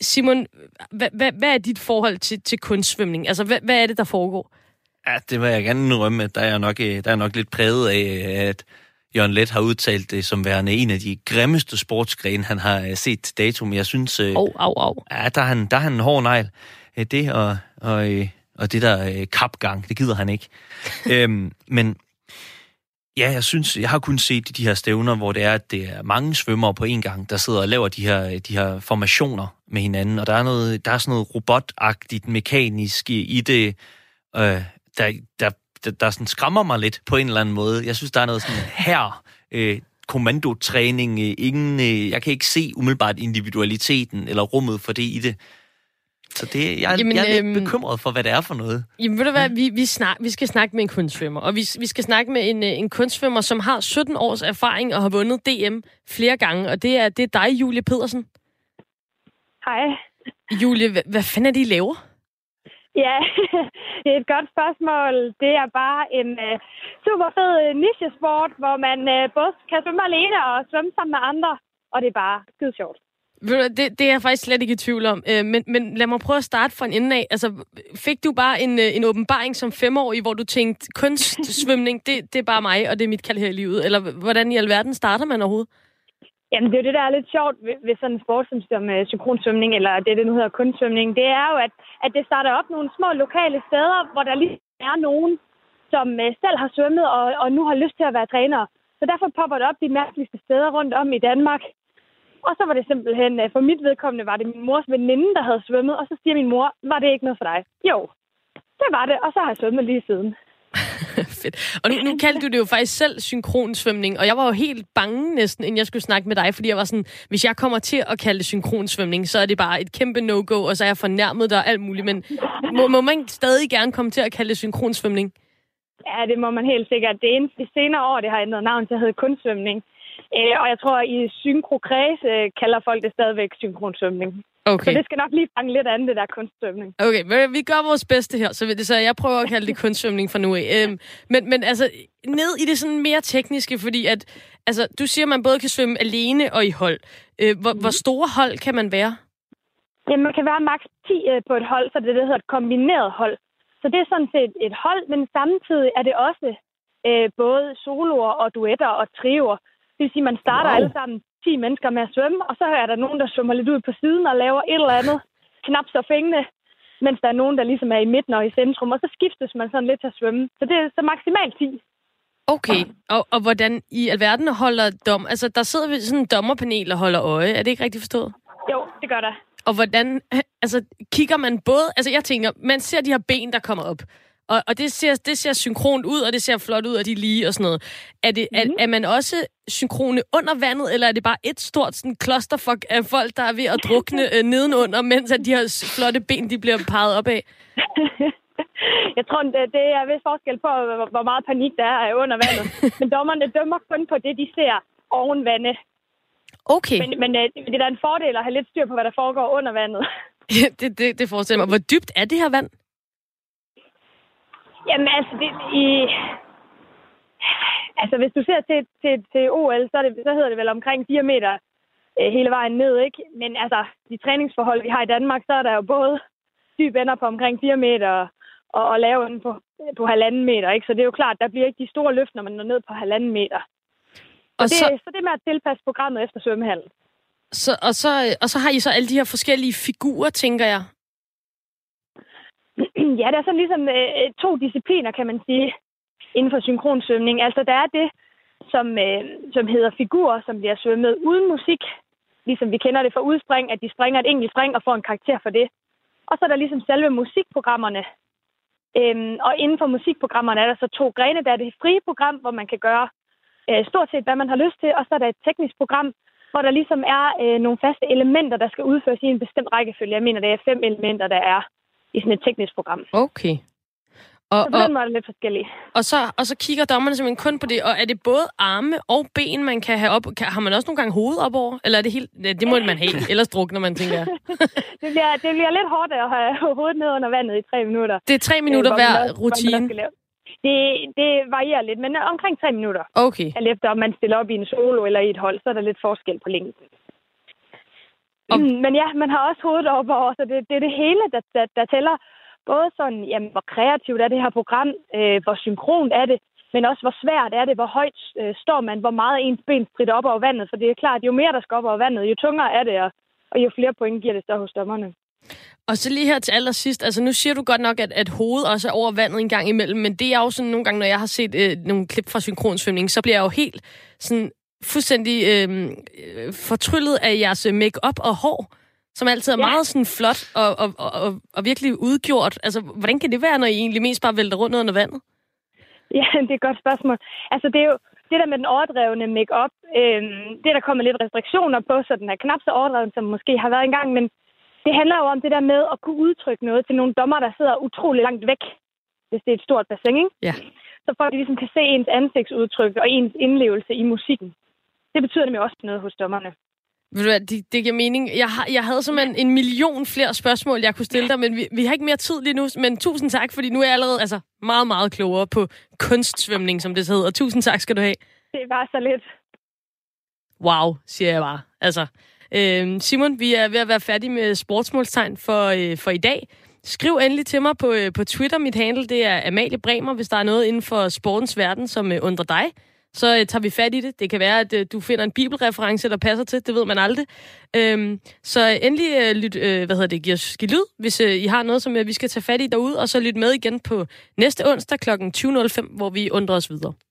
Simon, hvad er dit forhold til kunstsvømning? Altså, hvad er det, der foregår? Ja, det må jeg gerne rømme, at der er nok lidt præget af, at Jørgen Leth har udtalt det som værende en af de grimmeste sportsgrene, han har set til dato. Men jeg synes, ja, der er han en hård negl. Det og det der kapgang, det gider han ikke. Men ja, jeg har kun set de her stævner, hvor det er mange svømmere på en gang, der sidder og laver de her formationer med hinanden, og der er sådan noget robotagtigt, mekanisk i det, der sådan skræmmer mig lidt på en eller anden måde. Jeg synes, der er noget sådan her kommandotræning, jeg kan ikke se umiddelbart individualiteten eller rummet for det i det. Så det, jeg er lidt bekymret for, hvad det er for noget. Jamen, ved du hvad, vi skal snakke med en kunstsvømmer, og vi skal snakke med en kunstsvømmer, som har 17 års erfaring og har vundet DM flere gange, og det er dig, Julie Pedersen. Hej. Julie, hvad fanden er det, I laver? Ja, det er et godt spørgsmål. Det er bare en super fed nichesport, hvor man både kan svømme alene og svømme sammen med andre, og det er bare skide sjovt. Det er jeg faktisk slet ikke i tvivl om. Men lad mig prøve at starte fra en ende af. Altså, fik du bare en åbenbaring som 5-årig, hvor du tænkte, kunstsvømning, det er bare mig, og det er mit kald her i livet? Eller hvordan i alverden starter man overhovedet? Jamen, det er jo det, der er lidt sjovt ved sådan en sport som synkronsvømning, eller det nu hedder kunstsvømning. Det er jo, at det starter op nogle små lokale steder, hvor der lige er nogen, som selv har svømmet og nu har lyst til at være trænere. Så derfor popper det op de mærkeligste steder rundt om i Danmark. Og så var det simpelthen, for mit vedkommende var det min mors veninde, der havde svømmet, og så siger min mor, var det ikke noget for dig? Jo, det var det, og så har jeg svømmet lige siden. Fedt. Og nu kaldte du det jo faktisk selv synkronsvømning, og jeg var jo helt bange næsten, inden jeg skulle snakke med dig, fordi jeg var sådan, hvis jeg kommer til at kalde det synkronsvømning, så er det bare et kæmpe no-go, og så er jeg fornærmet dig og alt muligt, men må man stadig gerne komme til at kalde det synkronsvømning? Ja, det må man helt sikkert. Det er inden de senere år, det har ændret navn til at hedde kunstsvømning. Og jeg tror, at i synkrokreds kalder folk det stadigvæk synkronsvømning. Okay. Så det skal nok lige fange lidt andet, det der kunstsvømning. Okay, vi gør vores bedste her, så jeg prøver at kalde det kunstsvømning fra nu af. Men altså, ned i det sådan mere tekniske, fordi at, altså, du siger, at man både kan svømme alene og i hold. Hvor store hold kan man være? Jamen, man kan være maks 10 på et hold, så det hedder et kombineret hold. Så det er sådan set et hold, men samtidig er det også både soloer og duetter og trioer. Det vil sige, at man starter alle sammen 10 mennesker med at svømme, og så er der nogen, der svømmer lidt ud på siden og laver et eller andet knap så fængende, mens der er nogen, der ligesom er i midten og i centrum, og så skiftes man sådan lidt til at svømme. Så det er så maksimalt 10. Okay, og hvordan i alverden holder dom? Altså, der sidder vi sådan en dommerpanel og holder øje. Er det ikke rigtigt forstået? Jo, det gør der. Og hvordan, altså, kigger man både... Altså, jeg tænker, man ser de her ben, der kommer op. Og det ser synkront ud, og det ser flot ud, og de er lige og sådan noget. Er man også synkrone under vandet, eller er det bare et stort sådan clusterfuck af folk, der er ved at drukne nedenunder, mens at de her flotte ben, de bliver peget op af? Jeg tror, det er en vis forskel på, hvor meget panik der er under vandet. Men dommerne dømmer kun på det, de ser oven vandet. Okay. Men det er da en fordel at have lidt styr på, hvad der foregår under vandet. Ja, det forestiller mig. Hvor dybt er det her vand? Jamen altså, altså hvis du ser til OL, så hedder det vel omkring 4 meter hele vejen ned, ikke? Men altså, de træningsforhold, vi har i Danmark, så er der jo både dybe ender på omkring 4 meter og lave ender på 1,5 meter, ikke? Så det er jo klart, der bliver ikke de store løft, når man når ned på 1,5 meter. Så det med at tilpasse programmet efter svømmehallen. Så har I så alle de her forskellige figurer, tænker jeg. Ja, der er sådan ligesom 2 discipliner, kan man sige, inden for synkronsvømning. Altså, der er det, som hedder figurer, som bliver svømmet uden musik, ligesom vi kender det fra udspring, at de springer et enkelt spring og får en karakter for det. Og så er der ligesom selve musikprogrammerne. Og inden for musikprogrammerne er der så 2 grene. Der er det frie program, hvor man kan gøre stort set, hvad man har lyst til, og så er der et teknisk program, hvor der ligesom er nogle faste elementer, der skal udføres i en bestemt rækkefølge. Jeg mener, det er 5 elementer, der er i sådan et teknisk program. Okay. Så på den måde er det lidt forskelligt. Og så kigger dommerne simpelthen kun på det, og er det både arme og ben, man kan have op? Har man også nogle gange hovedet op over? Eller er det helt... Det må man have, ellers drukner man, tænker jeg. det bliver lidt hårdt at have hovedet ned under vandet i 3 minutter. Det er 3 minutter hver rutine? Det varierer lidt, men omkring 3 minutter. Okay. Alt efter, om man stiller op i en solo eller i et hold, så er der lidt forskel på længden. Men ja, man har også hovedet op over, så det er det hele, der tæller. Både sådan, jamen, hvor kreativt er det her program, hvor synkront er det, men også hvor svært er det, hvor højt står man, hvor meget ens ben stritter op over vandet. For det er klart, jo mere der skal op over vandet, jo tungere er det, og jo flere point giver det så hos dommerne. Og så lige her til allersidst, altså nu siger du godt nok, at hovedet også er over vandet en gang imellem, men det er jo sådan nogle gange, når jeg har set nogle klip fra synkronsvømning, så bliver jeg jo helt sådan... fuldstændig fortryllet af jeres make-up og hår, som altid er meget sådan flot og virkelig udgjort. Altså, hvordan kan det være, når I egentlig mest bare vælter rundt under vandet? Ja, det er et godt spørgsmål. Altså, det er jo det der med den overdrevne make-up. Det, der kommer lidt restriktioner på, så den er knap så overdreven, som måske har været engang, men det handler jo om det der med at kunne udtrykke noget til nogle dommer, der sidder utrolig langt væk, hvis det er et stort bassin, ikke? Ja. Så folk ligesom kan se ens ansigtsudtryk og ens indlevelse i musikken. Det betyder nemlig også noget hos dommerne. Ved du hvad, det giver mening. Jeg havde simpelthen 1 million flere spørgsmål, jeg kunne stille dig, men vi har ikke mere tid lige nu. Men tusind tak, fordi nu er jeg allerede altså, meget, meget klogere på kunstsvømning, som det hedder. Tusind tak skal du have. Det var så lidt. Wow, siger jeg bare. Altså, Simon, vi er ved at være færdige med sportsmålstegn for i dag. Skriv endelig til mig på Twitter. Mit handle, det er Amalie Bremer. Hvis der er noget inden for sportens verden, som undrer dig, så tager vi fat i det. Det kan være, at du finder en bibelreference, der passer til. Det ved man aldrig. Så endelig giv lyd, hvis I har noget, som vi skal tage fat i derude. Og så lyt med igen på næste onsdag kl. 20.05, hvor vi undrer os videre.